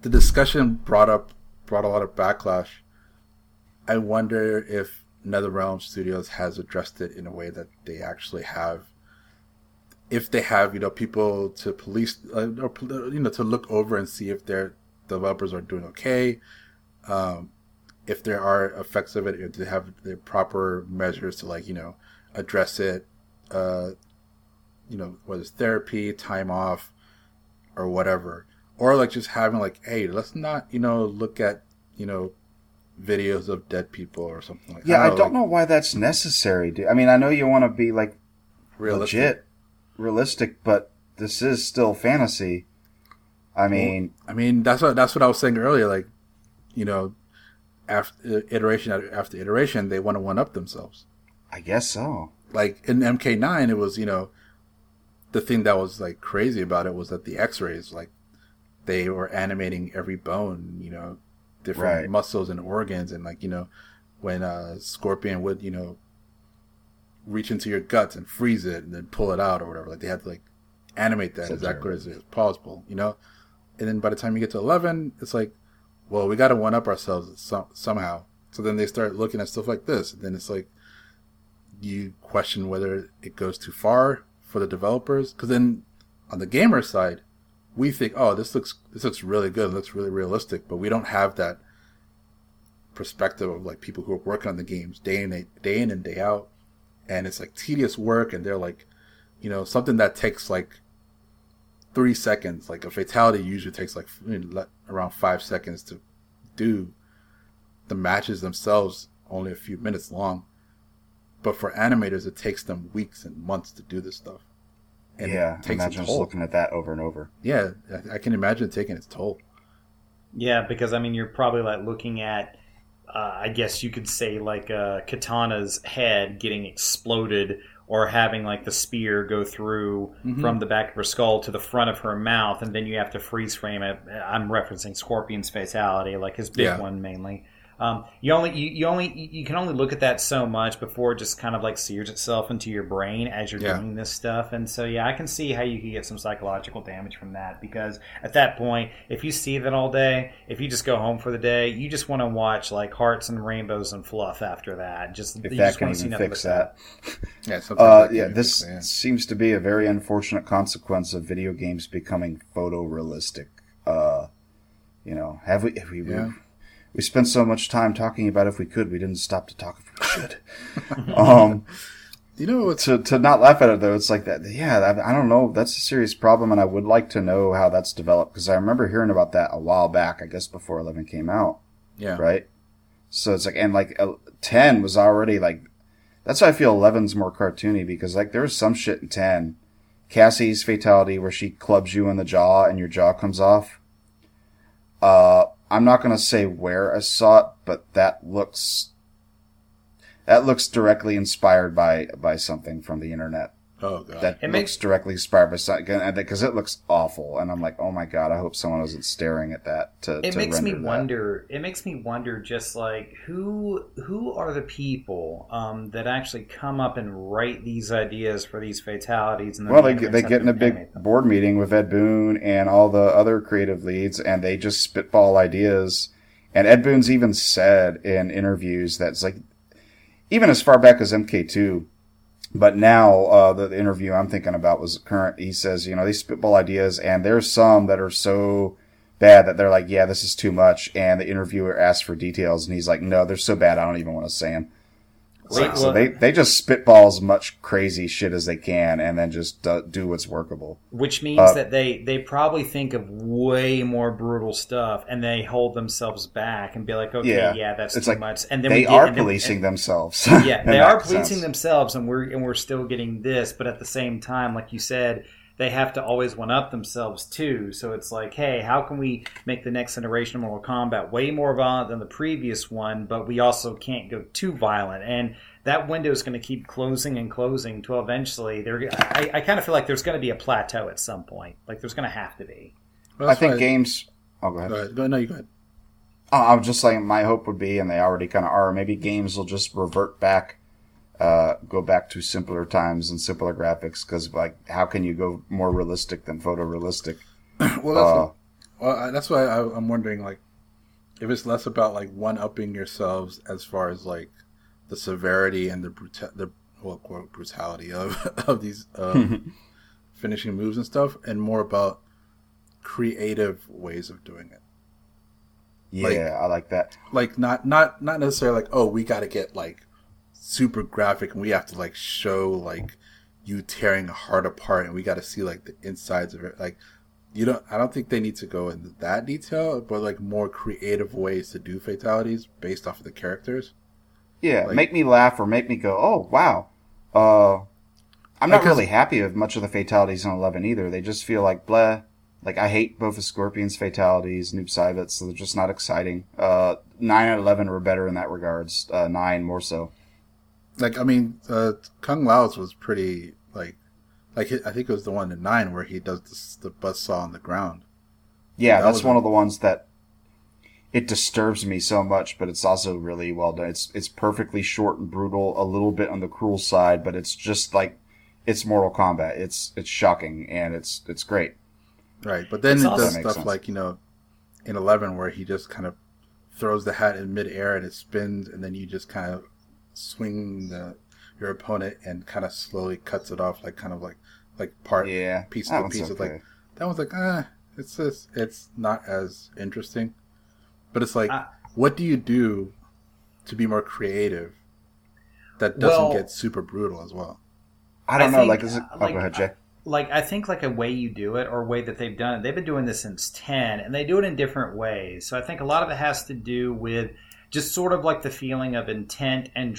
discussion brought a lot of backlash. I wonder if NetherRealm Studios has addressed it in a way that they actually have. If they have, people to police or to look over and see if their developers are doing okay. If there are effects of it, if they have the proper measures to address it, whether it's therapy, time off, or whatever, or just having hey, let's not look at videos of dead people or something like that. Yeah, I don't know why that's necessary, dude. I mean, I know you want to be realistic, but this is still fantasy. I mean that's what I was saying earlier. After iteration after iteration, they want to one-up themselves. I guess so. In MK9, it was, the thing that was, crazy about it was that the x-rays, they were animating every bone, different muscles and organs. And, when Scorpion would, reach into your guts and freeze it and then pull it out or whatever. They had to, animate that as possible, And then by the time you get to 11, it's well, we got to one up ourselves somehow. So then they start looking at stuff like this. And then it's you question whether it goes too far for the developers. Because then on the gamer side, we think, oh, this looks really good. It looks really realistic. But we don't have that perspective of people who are working on the games day in and day out. And it's tedious work. And they're something that takes 3 seconds, a fatality usually takes around 5 seconds to do. The matches themselves only a few minutes long, but for animators it takes them weeks and months to do this stuff. And yeah, I imagine just looking at that over and over. Yeah, I can imagine it taking its toll. Yeah, because, I mean, you're probably, like, looking at, I guess you could say, like, Katana's head getting exploded, or having, like, the spear go through from the back of her skull to the front of her mouth, and then you have to freeze frame it. I'm referencing Scorpion's fatality, like his big one mainly. You can only look at that so much before it just kind of like sears itself into your brain as you're doing this stuff. And so, I can see how you can get some psychological damage from that, because at that point, if you see that all day, if you just go home for the day, you just want to watch like hearts and rainbows and fluff after that. Just if you that just can want to even see fix that. Seems to be a very unfortunate consequence of video games becoming photorealistic. We spent so much time talking about if we could, we didn't stop to talk if we should. To not laugh at it, though, it's like that. Yeah, I don't know. That's a serious problem, and I would like to know how that's developed, because I remember hearing about that a while back, I guess before 11 came out. Yeah. Right? So it's like, and like 10 was already like, that's why I feel 11's more cartoony, because like there was some shit in 10. Cassie's fatality where she clubs you in the jaw and your jaw comes off. I'm not going to say where I saw it, but that looks directly inspired by something from the internet. Oh, God. Directly inspired by something, because it looks awful. And I'm like, oh, my God, I hope someone wasn't staring at that It makes me wonder just like who are the people that actually come up and write these ideas for these fatalities? And they get in a big board meeting with Ed Boon and all the other creative leads, and they just spitball ideas. And Ed Boon's even said in interviews that's like, even as far back as MK2, but now, the interview I'm thinking about was current. He says, they spitball ideas, and there's some that are so bad that they're like, yeah, this is too much. And the interviewer asks for details, and he's like, no, they're so bad I don't even want to say them. So they just spitball as much crazy shit as they can, and then just do what's workable. Which means that they probably think of way more brutal stuff, and they hold themselves back and be like, okay, yeah that's it's too like much. And then themselves. Yeah, they are policing themselves, and we're still getting this. But at the same time, like you said, they have to always one-up themselves, too. So it's like, hey, how can we make the next generation of Mortal Kombat way more violent than the previous one, but we also can't go too violent? And that window is going to keep closing and closing until eventually I kind of feel like there's going to be a plateau at some point. Like, there's going to have to be. Well, I think games... Oh, go ahead. No, you go ahead. I'm just saying my hope would be, and they already kind of are, maybe games will just revert back. Go back to simpler times and simpler graphics, because like, how can you go more realistic than photorealistic? That's why I'm wondering, like, if it's less about like one-upping yourselves as far as like the severity and the brutality of these finishing moves and stuff, and more about creative ways of doing it. Yeah, like, I like that. Like not necessarily like, oh, we got to get like super graphic, and we have to like show like you tearing a heart apart, and we got to see like the insides of it. Like, I don't think they need to go into that detail, but like more creative ways to do fatalities based off of the characters. Yeah, like, make me laugh or make me go, oh wow. I'm not really happy with much of the fatalities in 11 either. They just feel like bleh. Like, I hate both of Scorpion's fatalities, Noob Saibot, so they're just not exciting. 9 and 11 were better in that regards. 9 more so. Like, I mean, Kung Lao's was pretty, like I think it was the one in 9 where he does the buzzsaw on the ground. Yeah, that's one of the ones that it disturbs me so much, but it's also really well done. It's perfectly short and brutal, a little bit on the cruel side, but it's just like, it's Mortal Kombat. It's shocking, and it's great. Right, but then it does stuff like, in 11 where he just kind of throws the hat in midair and it spins, and then you just kind of swing your opponent and kind of slowly cuts it off, like kind of like part piece to piece. Okay. Like that one's like it's just, it's not as interesting. But it's like, what do you do to be more creative that doesn't get super brutal as well? I don't know. Think, like, is it? Go ahead, Jay. Like, I think like a way you do it, or a way that they've done it. They've been doing this since 10, and they do it in different ways. So I think a lot of it has to do with just sort of like the feeling of intent and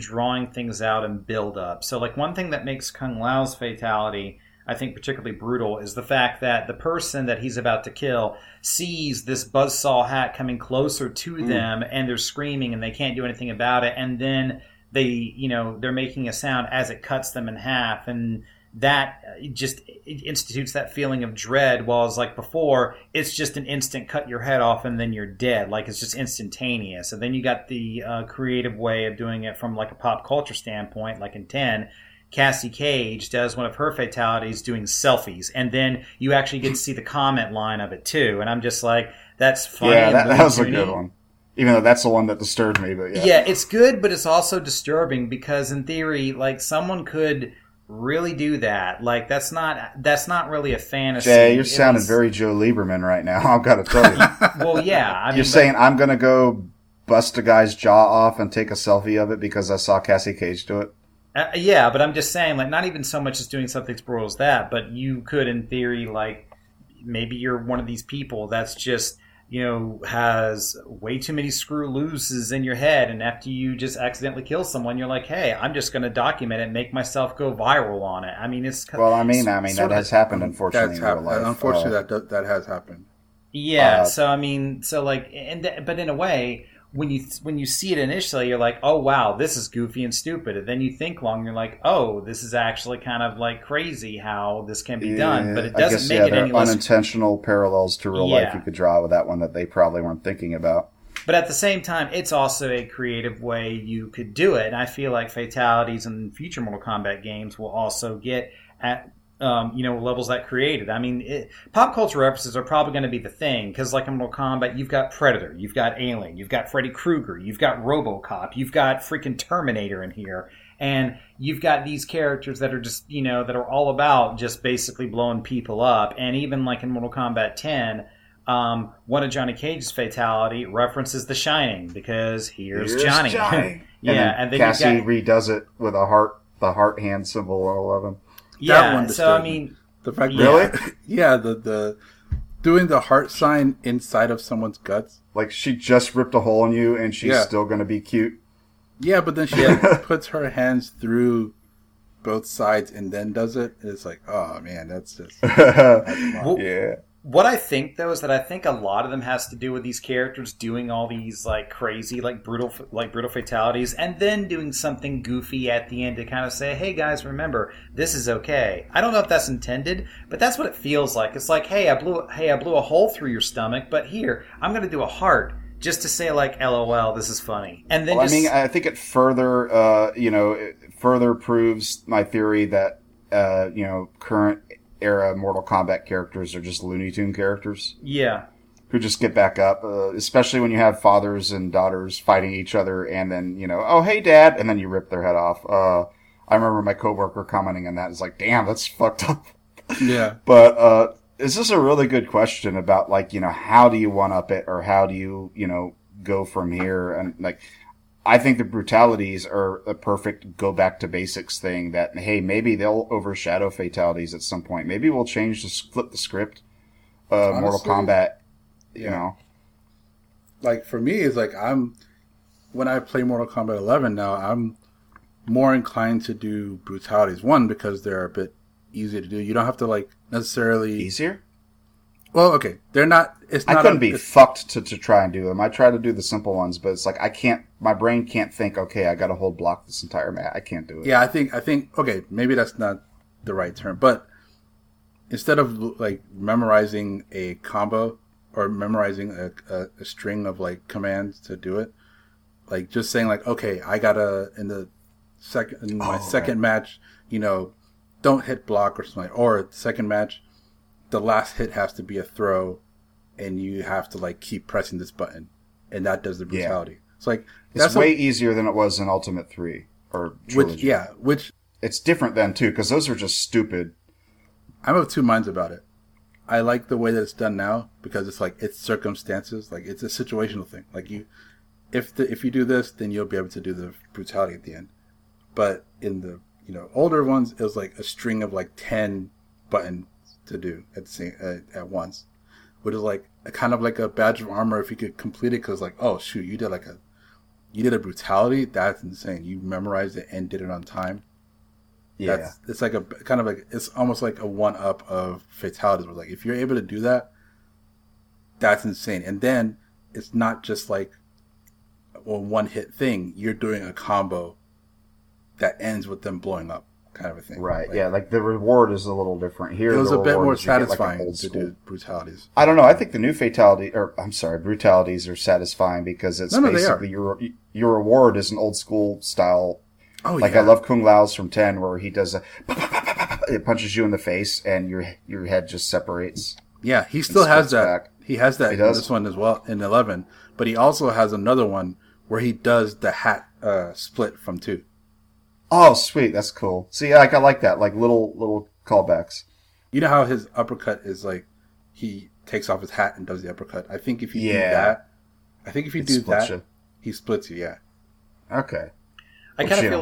drawing things out and build up. So like one thing that makes Kung Lao's fatality, I think particularly brutal is the fact that the person that he's about to kill sees this buzzsaw hat coming closer to them, and they're screaming and they can't do anything about it. And then they, you know, they're making a sound as it cuts them in half, and that just institutes that feeling of dread. While it's like before, it's just an instant cut your head off and then you're dead. Like, it's just instantaneous. And then you got the creative way of doing it from like a pop culture standpoint, like in 10, Cassie Cage does one of her fatalities doing selfies, and then you actually get to see the comment line of it too. And I'm just like, that's funny. Yeah, that was a good one. Even though that's the one that disturbed me, but yeah. Yeah, it's good, but it's also disturbing because in theory, like, someone could really do that. Like, that's not really a fantasy. Jay, you're sounding very Joe Lieberman right now. I've got to tell you. Well, yeah. I mean, you're saying I'm going to go bust a guy's jaw off and take a selfie of it because I saw Cassie Cage do it? Yeah, but I'm just saying, like, not even so much as doing something as brutal as that, but you could, in theory, like, maybe you're one of these people that's just, you know, has way too many screw looses in your head, and after you just accidentally kill someone, you're like, hey, I'm just going to document it and make myself go viral on it. I mean, it's... Well, I mean, that has happened, unfortunately, in real life. Unfortunately, that has happened. Yeah, so, I mean, so, like, but in a way, when you see it initially, you're like, oh, wow, this is goofy and stupid. And then you think long, and you're like, oh, this is actually kind of, like, crazy how this can be done. But it doesn't make it any less... unintentional parallels to real life you could draw with that one that they probably weren't thinking about. But at the same time, it's also a creative way you could do it. And I feel like fatalities in future Mortal Kombat games will also get at... levels that created. I mean, pop culture references are probably going to be the thing, because like in Mortal Kombat, you've got Predator, you've got Alien, you've got Freddy Krueger, you've got RoboCop, you've got freaking Terminator in here, and you've got these characters that are just, you know, that are all about just basically blowing people up. And even like in Mortal Kombat 10, one of Johnny Cage's fatality references The Shining, because here's Johnny. Yeah, and then Cassie redoes it with the heart hand symbol on 11. That one disturbed me. The fact that, the doing the heart sign inside of someone's guts. Like, she just ripped a hole in you and she's still going to be cute. Yeah, but then she puts her hands through both sides and then does it. And it's like, oh, man, that's just... Well, what I think, though, is that I think a lot of them has to do with these characters doing all these, like, crazy, like, brutal fatalities, and then doing something goofy at the end to kind of say, hey, guys, remember, this is okay. I don't know if that's intended, but that's what it feels like. It's like, hey, I blew a hole through your stomach, but here, I'm going to do a heart just to say, like, LOL, this is funny. And then I think it further, it further proves my theory that, current era Mortal Kombat characters are just Looney Tune characters. Yeah. Who just get back up, especially when you have fathers and daughters fighting each other, and then, oh, hey, Dad, and then you rip their head off. I remember my coworker commenting on that. It's like, damn, that's fucked up. Yeah. But this is a really good question about, like, how do you one-up it, or how do you, go from here? And, like, I think the brutalities are a perfect go-back-to-basics thing that, hey, maybe they'll overshadow fatalities at some point. Maybe we'll flip the script of Mortal Kombat, you know. Like, for me, it's like when I play Mortal Kombat 11 now, I'm more inclined to do brutalities. One, because they're a bit easier to do. You don't have to, like, necessarily... Easier? Well, okay. They're not... It's not. I couldn't be fucked to try and do them. I try to do the simple ones, but it's like I can't... My brain can't think, okay, I got to hold block this entire map. I can't do it. Yeah, I think... Okay, maybe that's not the right term, but instead of, like, memorizing a combo or memorizing a string of, like, commands to do it, like, just saying, like, okay, I got to... In my second match, don't hit block or something. Or second match... The last hit has to be a throw, and you have to, like, keep pressing this button, and that does the brutality. Yeah. It's like that's way easier than it was in Ultimate 3 or Trilogy. Which it's different than too, because those are just stupid. I'm of two minds about it. I like the way that it's done now because it's like it's circumstances, like it's a situational thing. Like you, if you do this, then you'll be able to do the brutality at the end. But in the older ones, it was like a string of like 10 buttons to do at once, which is like a kind of like a badge of armor if you could complete it, because like, oh shoot, you did you did a brutality. That's insane. You memorized it and did it on time. Yeah. It's like a kind of like, it's almost like a one-up of fatalities. Where like, if you're able to do that, that's insane. And then it's not just like a one-hit thing. You're doing a combo that ends with them blowing up, kind of a thing. Right, like, yeah. Like, the reward is a little different here. It was a bit more satisfying like to do brutalities. I don't know. I think the new brutalities are satisfying because it's basically your reward is an old-school style. Oh, like, yeah. I love Kung Lao's from 10 where he does a... It punches you in the face and your head just separates. Yeah, he still has that. Back. He has that in this one as well, in 11. But he also has another one where he does the hat split from 2. Oh, sweet. That's cool. See, like, I like that. Like, little callbacks. You know how his uppercut is like, he takes off his hat and does the uppercut. I think if you do that... I think if you do that, he splits you, yeah. Okay. I kind of feel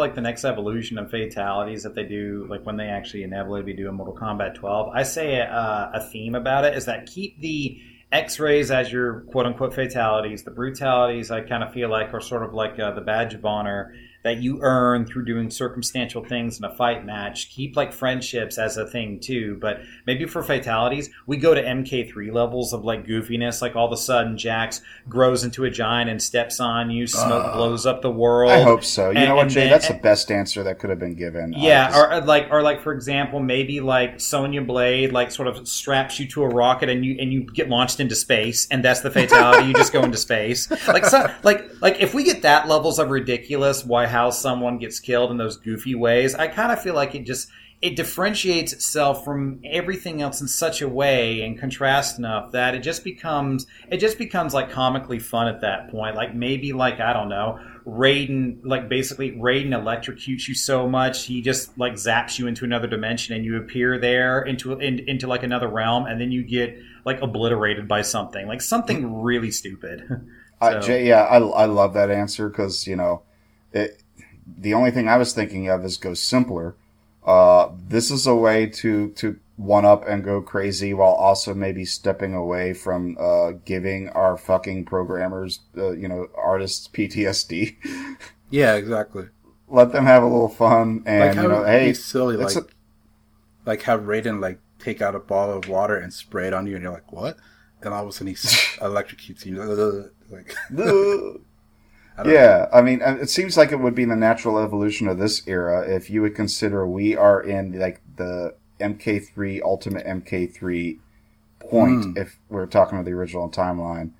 like the next evolution of fatalities that they do, like when they actually inevitably do a Mortal Kombat 12, I say a theme about it is that keep the X-rays as your quote-unquote fatalities. The brutalities, I kind of feel like, are sort of like the badge of honor that you earn through doing circumstantial things in a fight match. Keep like friendships as a thing too, but maybe for fatalities, we go to MK3 levels of like goofiness. Like all of a sudden, Jax grows into a giant and steps on you. Smoke blows up the world. I hope so. You know what, Jay? That's the best answer that could have been given. Yeah, or like for example, maybe like Sonya Blade like sort of straps you to a rocket and you get launched into space, and that's the fatality. You just go into space. Like, so, like if we get that levels of ridiculous, why how someone gets killed in those goofy ways, I kind of feel like it differentiates itself from everything else in such a way and contrasts enough that it just becomes like comically fun at that point. Like maybe like, I don't know, Raiden, like basically Raiden electrocutes you so much he just like zaps you into another dimension and you appear there into like another realm, and then you get like obliterated by something really stupid. I love that answer because, you know, the only thing I was thinking of is go simpler. This is a way to one up and go crazy while also maybe stepping away from giving our fucking programmers, artists PTSD. Yeah, exactly. Let them have a little fun and like, hey, silly, like have Raiden like take out a ball of water and spray it on you, and you're like, what? And all of a sudden he electrocutes you, like. Yeah, I mean, it seems like it would be the natural evolution of this era if you would consider we are in, like, the MK3, Ultimate MK3 point, if we're talking about the original timeline.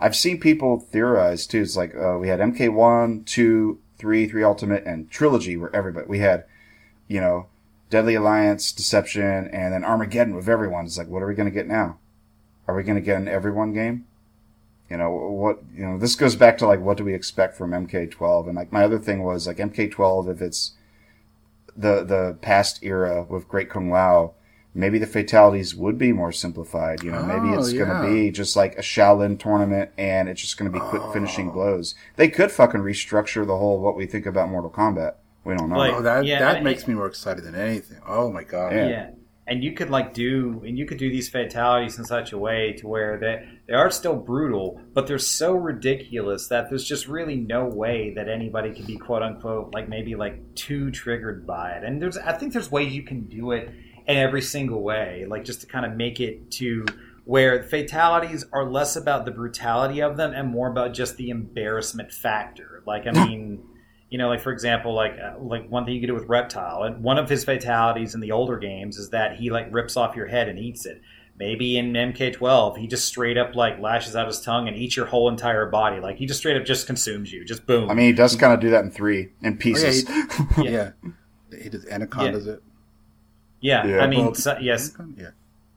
I've seen people theorize, too. It's like, we had MK1, 2, 3, 3 Ultimate, and Trilogy, where everybody, we had, you know, Deadly Alliance, Deception, and then Armageddon with everyone. It's like, what are we going to get now? Are we going to get an everyone game? You know, what, you know, this goes back to like, what do we expect from MK12? And like, my other thing was like MK12, if it's the past era with Great Kung Lao, maybe the fatalities would be more simplified. You know, maybe it's going to be just like a Shaolin tournament and it's just going to be quick finishing blows. They could fucking restructure the whole, what we think about Mortal Kombat. We don't know. Like, that makes me more excited than anything. Oh my God. Yeah. And you could do these fatalities in such a way to where they are still brutal, but they're so ridiculous that there's just really no way that anybody could be quote unquote like maybe like too triggered by it. And I think there's ways you can do it in every single way, like just to kind of make it to where fatalities are less about the brutality of them and more about just the embarrassment factor. Like, I mean. You know, like, for example, like one thing you could do with Reptile, and one of his fatalities in the older games is that he, like, rips off your head and eats it. Maybe in MK12, he just straight up, like, lashes out his tongue and eats your whole entire body. Like, he just straight up just consumes you. Just boom. I mean, he does kind of do that in 3, in pieces. Oh, yeah, he does anacondas it. Yeah, I mean, yes.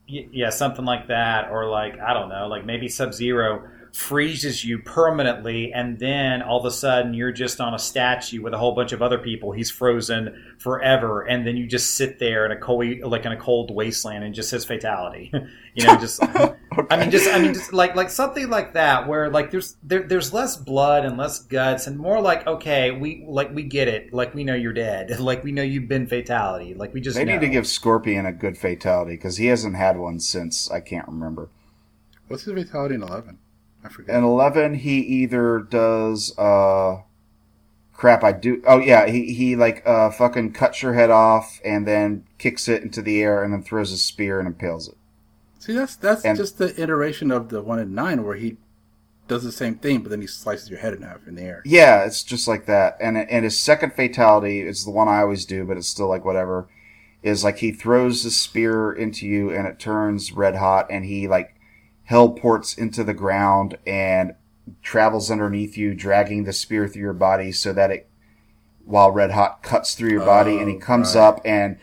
Yeah, something like that. Or, like, I don't know, like, maybe Sub-Zero freezes you permanently, and then all of a sudden you're just on a statue with a whole bunch of other people. He's frozen forever, and then you just sit there in a cold, like in a cold wasteland, and just his fatality. You know, just okay. I mean, just like something like that, where like there's less blood and less guts, and more like, okay, we get it, like we know you're dead, like we know you've been fatality, like we just. They need to give Scorpion a good fatality because he hasn't had one since I can't remember. What's his fatality in 11? In 11, he either does crap I do. Oh yeah, he like fucking cuts your head off and then kicks it into the air and then throws his spear and impales it. See, that's just the iteration of the 1 in 9 where he does the same thing, but then he slices your head in half in the air. Yeah, it's just like that. And his second fatality, it's the one I always do, but it's still like whatever, is like he throws the spear into you and it turns red hot and he like hellports into the ground and travels underneath you, dragging the spear through your body so that it, while red hot, cuts through your body and he comes up and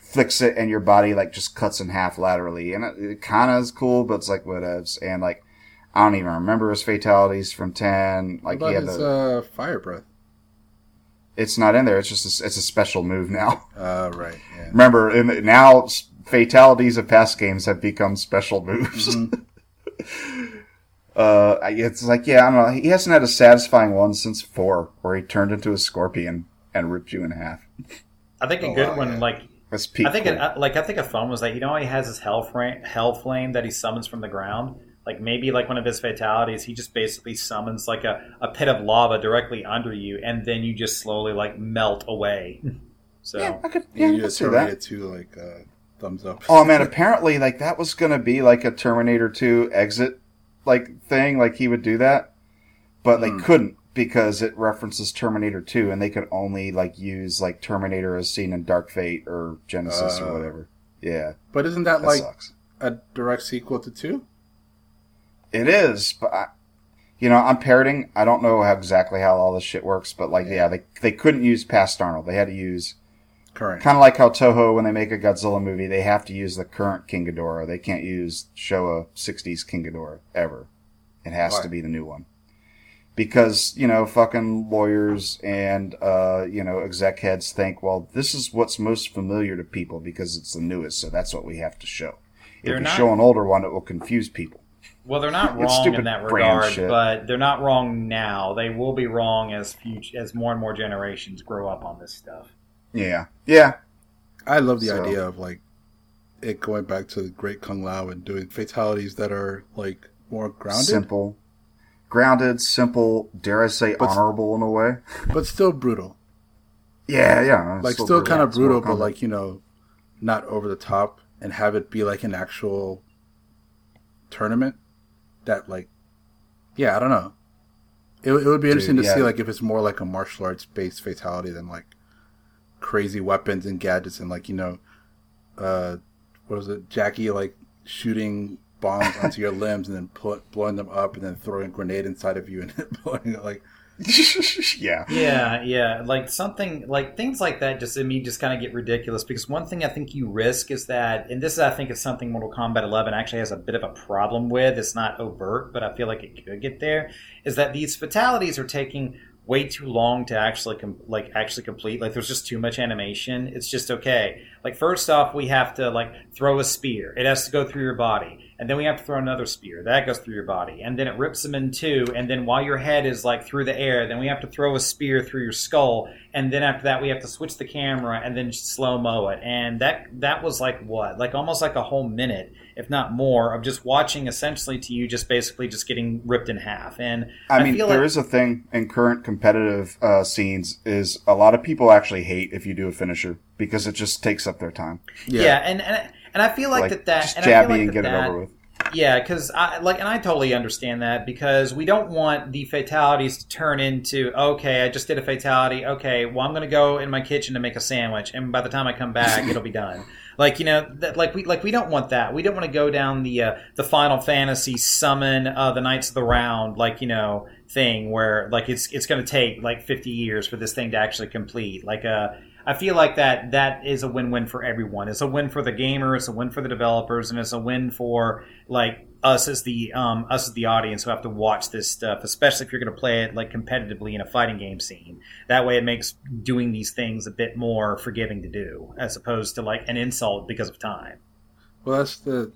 flicks it and your body like just cuts in half laterally. And it kind of is cool, but it's like whatevs. And like, I don't even remember his fatalities from 10. Like he had his, fire breath. It's not in there. It's just it's a special move now. Right. Yeah. Remember, now fatalities of past games have become special moves. Mm-hmm. It's like, yeah, I don't know. He hasn't had a satisfying one since 4, where he turned into a scorpion and ripped you in half. I think a good one, like. That's peak. I think a fun was like, you know, he has his hell flame that he summons from the ground. Like maybe like one of his fatalities, he just basically summons like a pit of lava directly under you, and then you just slowly like melt away. So yeah, I could. Yeah, you just Terminator 2 like thumbs up. Oh man, apparently like that was gonna be like a Terminator 2 exit like thing, like he would do that, but they couldn't because it references Terminator 2, and they could only like use like Terminator as seen in Dark Fate or Genesis or whatever. Yeah, but isn't that like sucks. A direct sequel to 2? It is, but I'm parroting. I don't know exactly how all this shit works, but like, yeah, they couldn't use past Arnold. They had to use current. Kind of like how Toho, when they make a Godzilla movie, they have to use the current King Ghidorah. They can't use Showa 60s King Ghidorah ever. It has to be the new one because fucking lawyers and exec heads think, well, this is what's most familiar to people because it's the newest, so that's what we have to show. If we show an older one, it will confuse people. Well, they're not wrong in that regard, but they're not wrong now. They will be wrong as more and more generations grow up on this stuff. Yeah. Yeah. I love the idea of like it going back to the great Kung Lao and doing fatalities that are like more grounded. Simple. Grounded, simple, dare I say honorable in a way. But still brutal. Yeah, yeah. Like still kind of brutal, but like, not over the top, and have it be like an actual tournament that like I don't know, it would be interesting to see like if it's more like a martial arts based fatality than like crazy weapons and gadgets and like what was it, Jackie like shooting bombs onto your limbs and then blowing them up and then throwing a grenade inside of you and blowing it like yeah like something like things like that just kind of get ridiculous, because one thing I think you risk is that, and this is I think is something Mortal Kombat 11 actually has a bit of a problem with, it's not overt but I feel like it could get there, is that these fatalities are taking way too long to actually complete. Like there's just too much animation. It's just okay, like first off we have to like throw a spear, it has to go through your body. And then we have to throw another spear. That goes through your body. And then it rips them in 2. And then while your head is like through the air, then we have to throw a spear through your skull. And then after that, we have to switch the camera and then slow-mo it. And that was like what? Like almost like a whole minute, if not more, of just watching essentially to you just basically just getting ripped in half. And I mean, there is a thing in current competitive scenes is a lot of people actually hate if you do a finisher because it just takes up their time. Yeah, and I feel like that. Just jab me and get it over with. Yeah, because I totally understand that, because we don't want the fatalities to turn into, okay, I just did a fatality. Okay, well, I'm going to go in my kitchen to make a sandwich, and by the time I come back, it'll be done. Like we don't want that. We don't want to go down the Final Fantasy summon the Knights of the Round thing where like it's going to take like 50 years for this thing to actually complete. Like I feel like that is a win-win for everyone. It's a win for the gamer, it's a win for the developers, and it's a win for like us as the audience who have to watch this stuff, especially if you're going to play it like competitively in a fighting game scene. That way it makes doing these things a bit more forgiving to do, as opposed to like an insult because of time. Well, that's the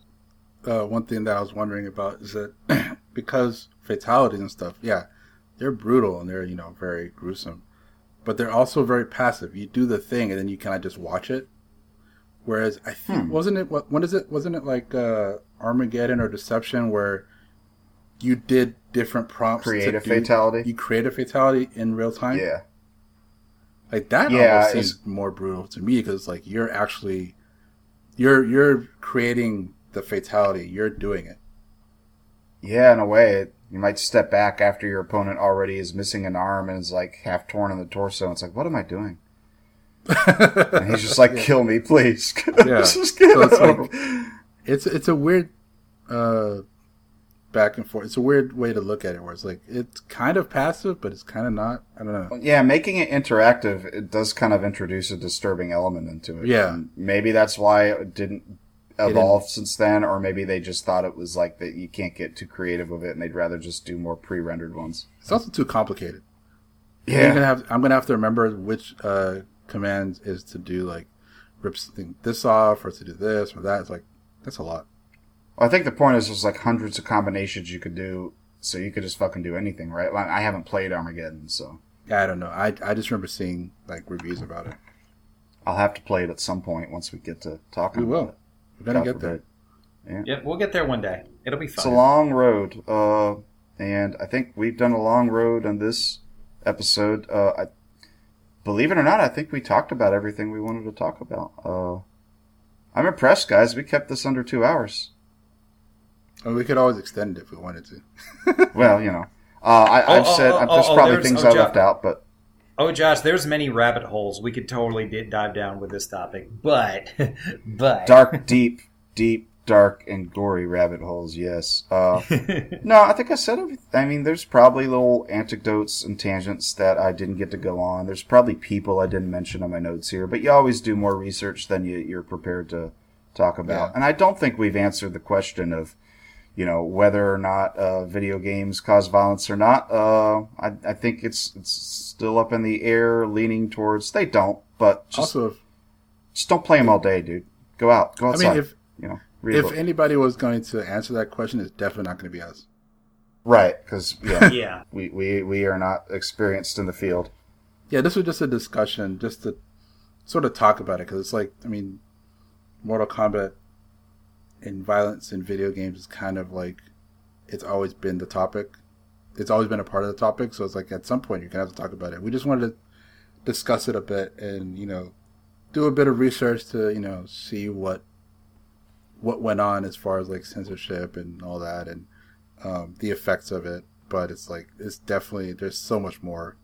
one thing that I was wondering about, is that because fatalities and stuff, yeah, they're brutal and they're very gruesome. But they're also very passive. You do the thing, and then you kind of just watch it. Whereas I think wasn't it like Armageddon or Deception, where you did different prompts? Create a fatality. You create a fatality in real time. Yeah. Like that almost seems more brutal to me because like you're actually you're creating the fatality. You're doing it. Yeah, in a way, you might step back after your opponent already is missing an arm and is like half torn in the torso. And it's like, what am I doing? And he's just like, kill me, please. Just get so it's a weird back and forth. It's a weird way to look at it, where it's like it's kind of passive, but it's kind of not. I don't know. Yeah, making it interactive, it does kind of introduce a disturbing element into it. Yeah, and maybe that's why it didn't evolve since then, or maybe they just thought it was like that you can't get too creative with it, and they'd rather just do more pre-rendered ones. It's also too complicated. Yeah, I'm gonna have to remember which command is to do like rip something this off, or to do this or that. It's like that's a lot. Well, I think the point is there's like hundreds of combinations you could do, so you could just fucking do anything, right? Like, I haven't played Armageddon, so yeah, I don't know. I just remember seeing like reviews about it. I'll have to play it at some point once we get to talking. We will. We're gonna get there. Yeah. Yeah, we'll get there one day. It'll be fun. It's a long road, and I think we've done a long road on this episode. Believe it or not, I think we talked about everything we wanted to talk about. I'm impressed, guys. We kept this under 2 hours. And we could always extend it if we wanted to. Well, you know. There's probably things I left out, but... Oh, Josh, there's many rabbit holes we could totally dive down with this topic, but... Dark, deep, dark, and gory rabbit holes, yes. No, I think I said everything. I mean, there's probably little anecdotes and tangents that I didn't get to go on. There's probably people I didn't mention on my notes here, but you always do more research than you're prepared to talk about. Yeah. And I don't think we've answered the question of, you know, whether or not video games cause violence or not. I think it's still up in the air, leaning towards they don't, but just don't play them all day, dude. Go out, go outside. I mean, if anybody was going to answer that question, it's definitely not going to be us, right? Because we are not experienced in the field. Yeah, this was just a discussion, just to sort of talk about it, because it's like, I mean, Mortal Kombat and violence in video games is kind of like, it's always been the topic. It's always been a part of the topic. So it's like, at some point you're going to have to talk about it. We just wanted to discuss it a bit and, you know, do a bit of research to, you know, see what went on as far as like censorship and all that, and the effects of it. But it's like, it's definitely, there's so much more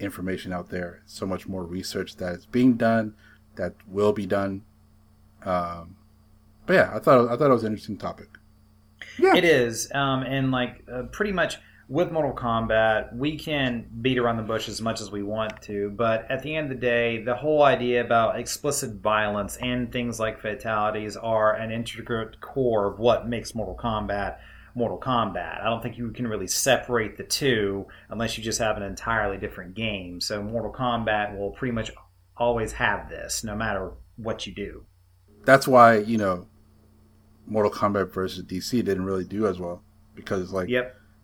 information out there. So much more research that is being done, that will be done. But yeah, I thought it was an interesting topic. Yeah. It is, and like pretty much with Mortal Kombat, we can beat around the bush as much as we want to, but at the end of the day, the whole idea about explicit violence and things like fatalities are an integral core of what makes Mortal Kombat Mortal Kombat. I don't think you can really separate the two unless you just have an entirely different game. So Mortal Kombat will pretty much always have this, no matter what you do. That's why, you know, Mortal Kombat versus DC didn't really do as well, because like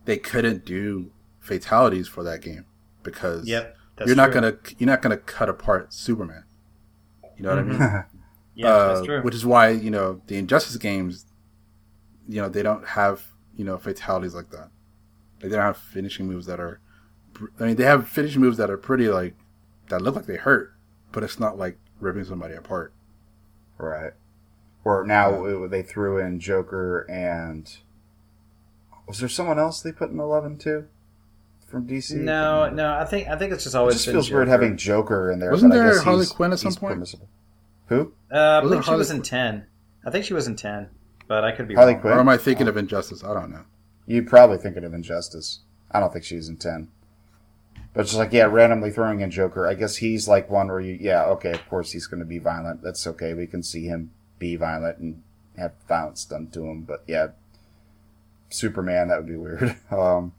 they couldn't do fatalities for that game because you're not gonna cut apart Superman. You know what I mean? Yeah, that's true. Which is why, you know, the Injustice games, you know, they don't have, you know, fatalities like that. Like, they don't have finishing moves that are. I mean, they have finishing moves that are pretty like that look like they hurt, but it's not like ripping somebody apart. Right. Or now they threw in Joker, and was there someone else they put in 11 too from DC? No. I think it's just always. It just feels weird having Joker in there. Wasn't there Harley Quinn at some point? Permissible. Who? I believe she was in 10. I think she was in 10, but I could be wrong. Or am I thinking of Injustice? I don't know. You're probably thinking of Injustice. I don't think she was in 10. But just like, yeah, randomly throwing in Joker. I guess he's like one where you, yeah, okay, of course he's going to be violent. That's okay. We can see him be violent and have violence done to him. But yeah, Superman, that would be weird. And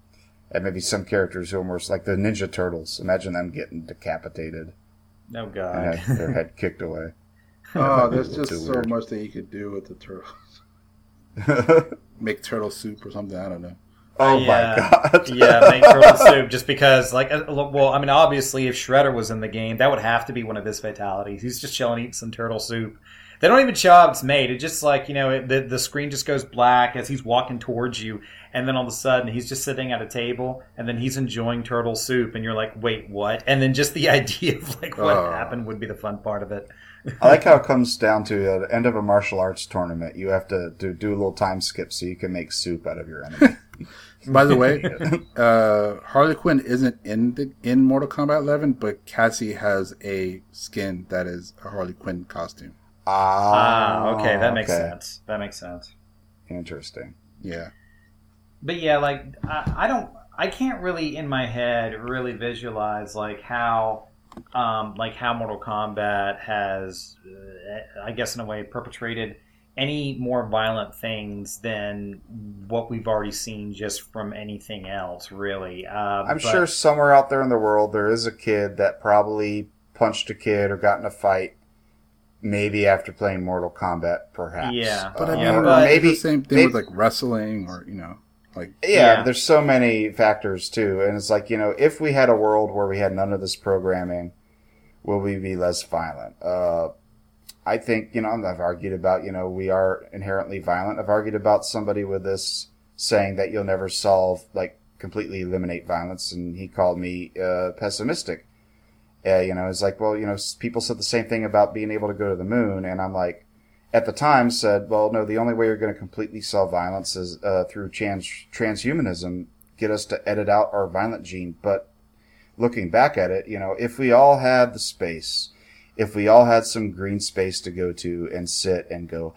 maybe some characters who are more like the Ninja Turtles. Imagine them getting decapitated. No, God. And their head kicked away. Oh, there's just so weird. Much that you could do with the turtles. Make turtle soup or something. I don't know. Oh, my God. Yeah, make turtle soup, just because, like, well, I mean, obviously, if Shredder was in the game, that would have to be one of his fatalities. He's just chilling, eating some turtle soup. They don't even show how it's made. It just like, you know, the screen just goes black as he's walking towards you. And then all of a sudden, he's just sitting at a table, and then he's enjoying turtle soup, and you're like, wait, what? And then just the idea of, like, what happened would be the fun part of it. I like how it comes down to the end of a martial arts tournament. You have to do a little time skip so you can make soup out of your enemy. By the way, Harley Quinn isn't in Mortal Kombat 11, but Cassie has a skin that is a Harley Quinn costume. Okay, that makes sense. That makes sense. Interesting. Yeah. But yeah, like I can't really in my head really visualize like how Mortal Kombat has, I guess in a way, perpetrated any more violent things than what we've already seen just from anything else, really. I'm sure somewhere out there in the world there is a kid that probably punched a kid or got in a fight. Maybe after playing Mortal Kombat, perhaps. Yeah, but I mean, maybe the same thing with like wrestling or you know. Like, yeah, there's so many factors, too. And it's like, you know, if we had a world where we had none of this programming, will we be less violent? I think, you know, I've argued about, you know, we are inherently violent. I've argued about somebody with this saying that you'll never solve, like, completely eliminate violence. And he called me pessimistic. You know, it's like, well, you know, people said the same thing about being able to go to the moon. And I'm like, at the time said, well, no, the only way you're going to completely solve violence is through transhumanism, get us to edit out our violent gene. But looking back at it, you know, if we all had the space, if we all had some green space to go to and sit and go,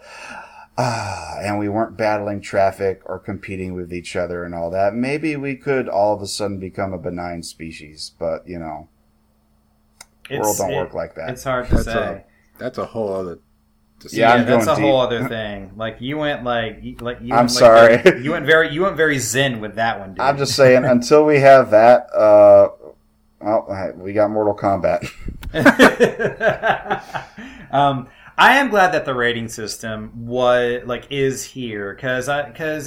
and we weren't battling traffic or competing with each other and all that, maybe we could all of a sudden become a benign species. But, you know, the world don't work like that. It's hard to say. That's a whole other... Yeah, that's a whole other thing. Like you went sorry. You went very zen with that one, dude. I'm just saying until we have that we got Mortal Kombat. I am glad that the rating system is here cuz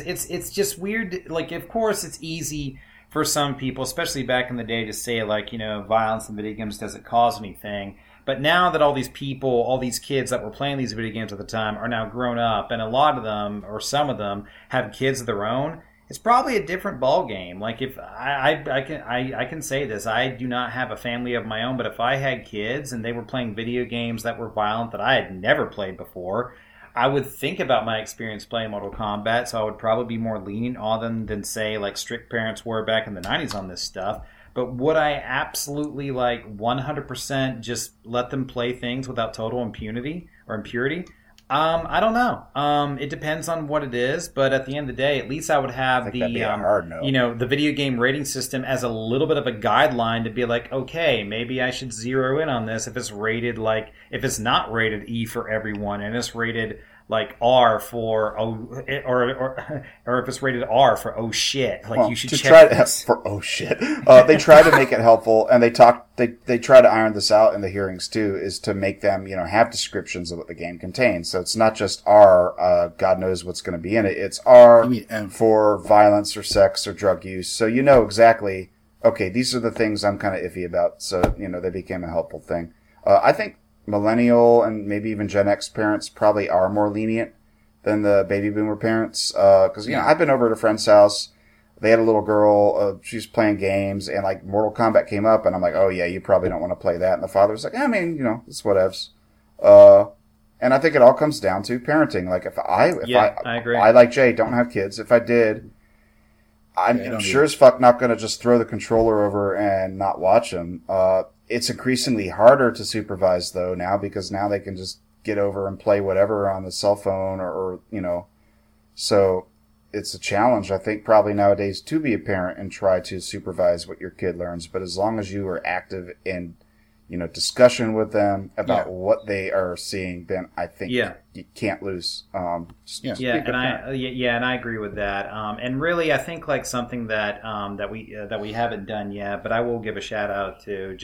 it's just weird. Like of course it's easy for some people, especially back in the day, to say like, you know, violence in video games doesn't cause anything. But now that all these people, all these kids that were playing these video games at the time are now grown up, and a lot of them, or some of them, have kids of their own, it's probably a different ball game. Like if I can say this, I do not have a family of my own, but if I had kids and they were playing video games that were violent that I had never played before, I would think about my experience playing Mortal Kombat, so I would probably be more lenient on them than say like strict parents were back in the 90s on this stuff. But would I absolutely, 100% just let them play things without total impurity? I don't know. It depends on what it is. But at the end of the day, at least I would have the video game rating system as a little bit of a guideline to be like, okay, maybe I should zero in on this if it's rated, if it's not rated E for everyone and it's rated... like R for or if it's rated R for oh shit, you should check this. For oh shit. They try to make it helpful, and they try to iron this out in the hearings too, is to make them have descriptions of what the game contains. So it's not just R, God knows what's going to be in it. It's R for violence or sex or drug use. So you know exactly. Okay, these are the things I'm kind of iffy about. So they became a helpful thing. I think millennial and maybe even Gen X parents probably are more lenient than the baby boomer parents. Because, I've been over at a friend's house. They had a little girl. She's playing games. And, Mortal Kombat came up. And I'm like, oh, yeah, you probably don't want to play that. And the father was like, I mean, it's whatevs. And I think it all comes down to parenting. Like, I agree. I, like Jay, don't have kids. If I did... I'm sure as fuck not going to just throw the controller over and not watch them. It's increasingly harder to supervise, though, now, because now they can just get over and play whatever on the cell phone or. So it's a challenge, I think, probably nowadays to be a parent and try to supervise what your kid learns. But as long as you are active in, discussion with them about what they are seeing, then I think you can't lose. And I agree with that. And really, I think something that that we haven't done yet, but I will give a shout out to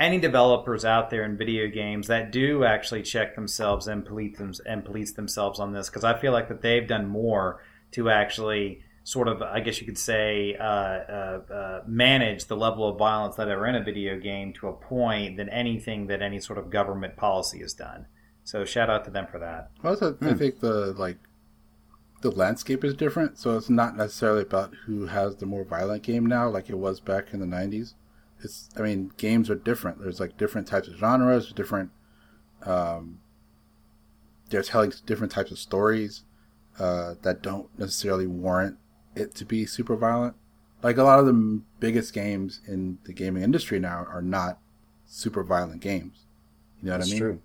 any developers out there in video games that do actually check themselves and police themselves on this, because I feel like that they've done more to actually sort of, I guess you could say, manage the level of violence that are in a video game to a point than anything that any sort of government policy has done. So shout out to them for that. Also, I think the landscape is different, so it's not necessarily about who has the more violent game now, like it was back in the 90s. It's, I mean, games are different. There's like different types of genres, different. They're telling different types of stories that don't necessarily warrant it to be super violent. Like a lot of the biggest games in the gaming industry now are not super violent games. You know what I mean? That's true.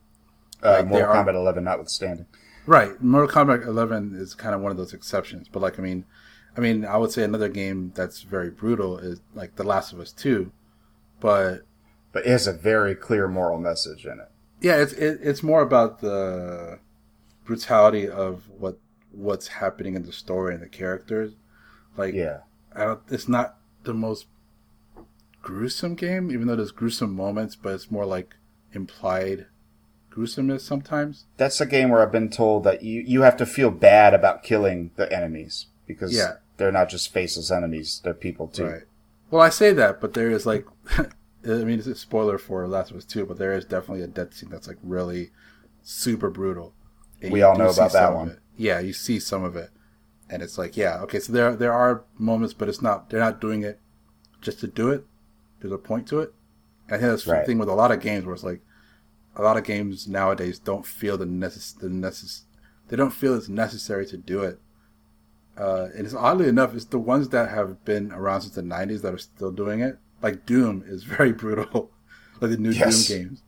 Like Mortal Kombat 11 notwithstanding. Right. Mortal Kombat 11 is kind of one of those exceptions. But like, I mean, I would say another game that's very brutal is like The Last of Us 2. But it has a very clear moral message in it. Yeah, it's more about the brutality of what's happening in the story and the characters. Like, yeah. It's not the most gruesome game, even though there's gruesome moments, but it's more like implied gruesomeness sometimes. That's a game where I've been told that you have to feel bad about killing the enemies because they're not just faceless enemies, they're people too. Right. Well, I say that, but there is like... I mean, it's a spoiler for Last of Us 2, but there is definitely a death scene that's like really super brutal. And we all know about that one. Yeah, you see some of it, and it's like, yeah, okay. So there are moments, but it's not. They're not doing it just to do it. There's a point to it. And I think that's the thing with a lot of games, where it's like a lot of games nowadays don't feel they don't feel it's necessary to do it. And it's oddly enough, it's the ones that have been around since the '90s that are still doing it. Like Doom is very brutal, like the new Doom games,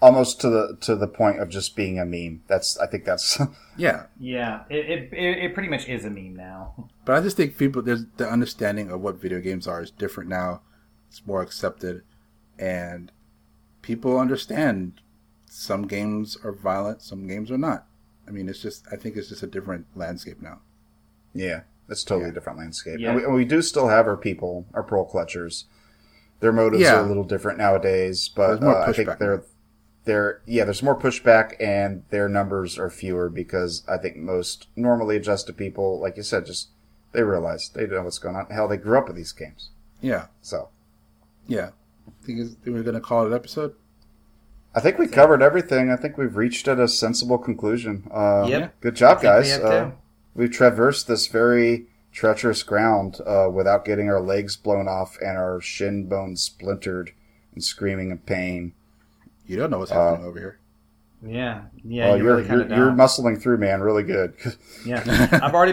almost to the point of just being a meme. I think that's yeah. It pretty much is a meme now. But I just think there's the understanding of what video games are is different now. It's more accepted, and people understand some games are violent, some games are not. I mean, I think it's just a different landscape now. Yeah, it's totally a different landscape, and we do still have our people, our pearl clutchers. Their motives are a little different nowadays, but I think there's more pushback, and their numbers are fewer because I think most normally adjusted people, like you said, just they realize they know what's going on. Hell, they grew up with these games. Yeah. So. Yeah. Think we're going to call it an episode? I think we covered everything. I think we've reached at a sensible conclusion. Good job, guys. We've traversed this very treacherous ground without getting our legs blown off and our shin bones splintered and screaming in pain. You don't know what's happening over here. Yeah. Well, you're muscling through, man. Really good. Yeah, I've already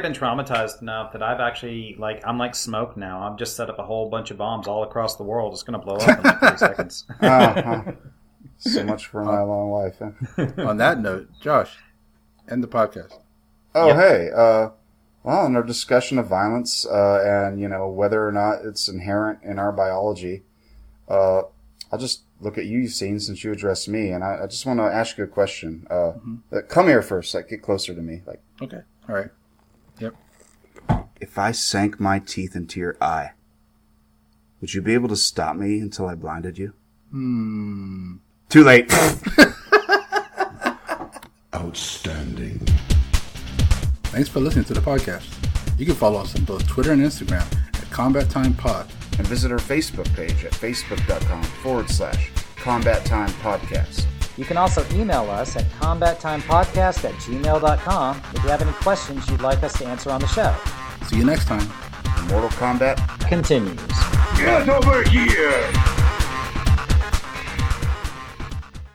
been traumatized enough that I've actually I'm like Smoke now. I've just set up a whole bunch of bombs all across the world. It's going to blow up in like 3 seconds. So much for my long life. Huh? On that note, Josh, end the podcast. Oh, hey. Well, in our discussion of violence and, whether or not it's inherent in our biology, I'll just look at you, Eugene, since you addressed me, and I just want to ask you a question. Come here first. Get closer to me. Okay. All right. Yep. If I sank my teeth into your eye, would you be able to stop me until I blinded you? Too late. Outstanding. Thanks for listening to the podcast. You can follow us on both Twitter and Instagram at Combat Time Pod. And visit our Facebook page at facebook.com/Combat Time Podcast. You can also email us at combattimepodcast@gmail.com if you have any questions you'd like us to answer on the show. See you next time. Mortal Kombat continues. Get over here!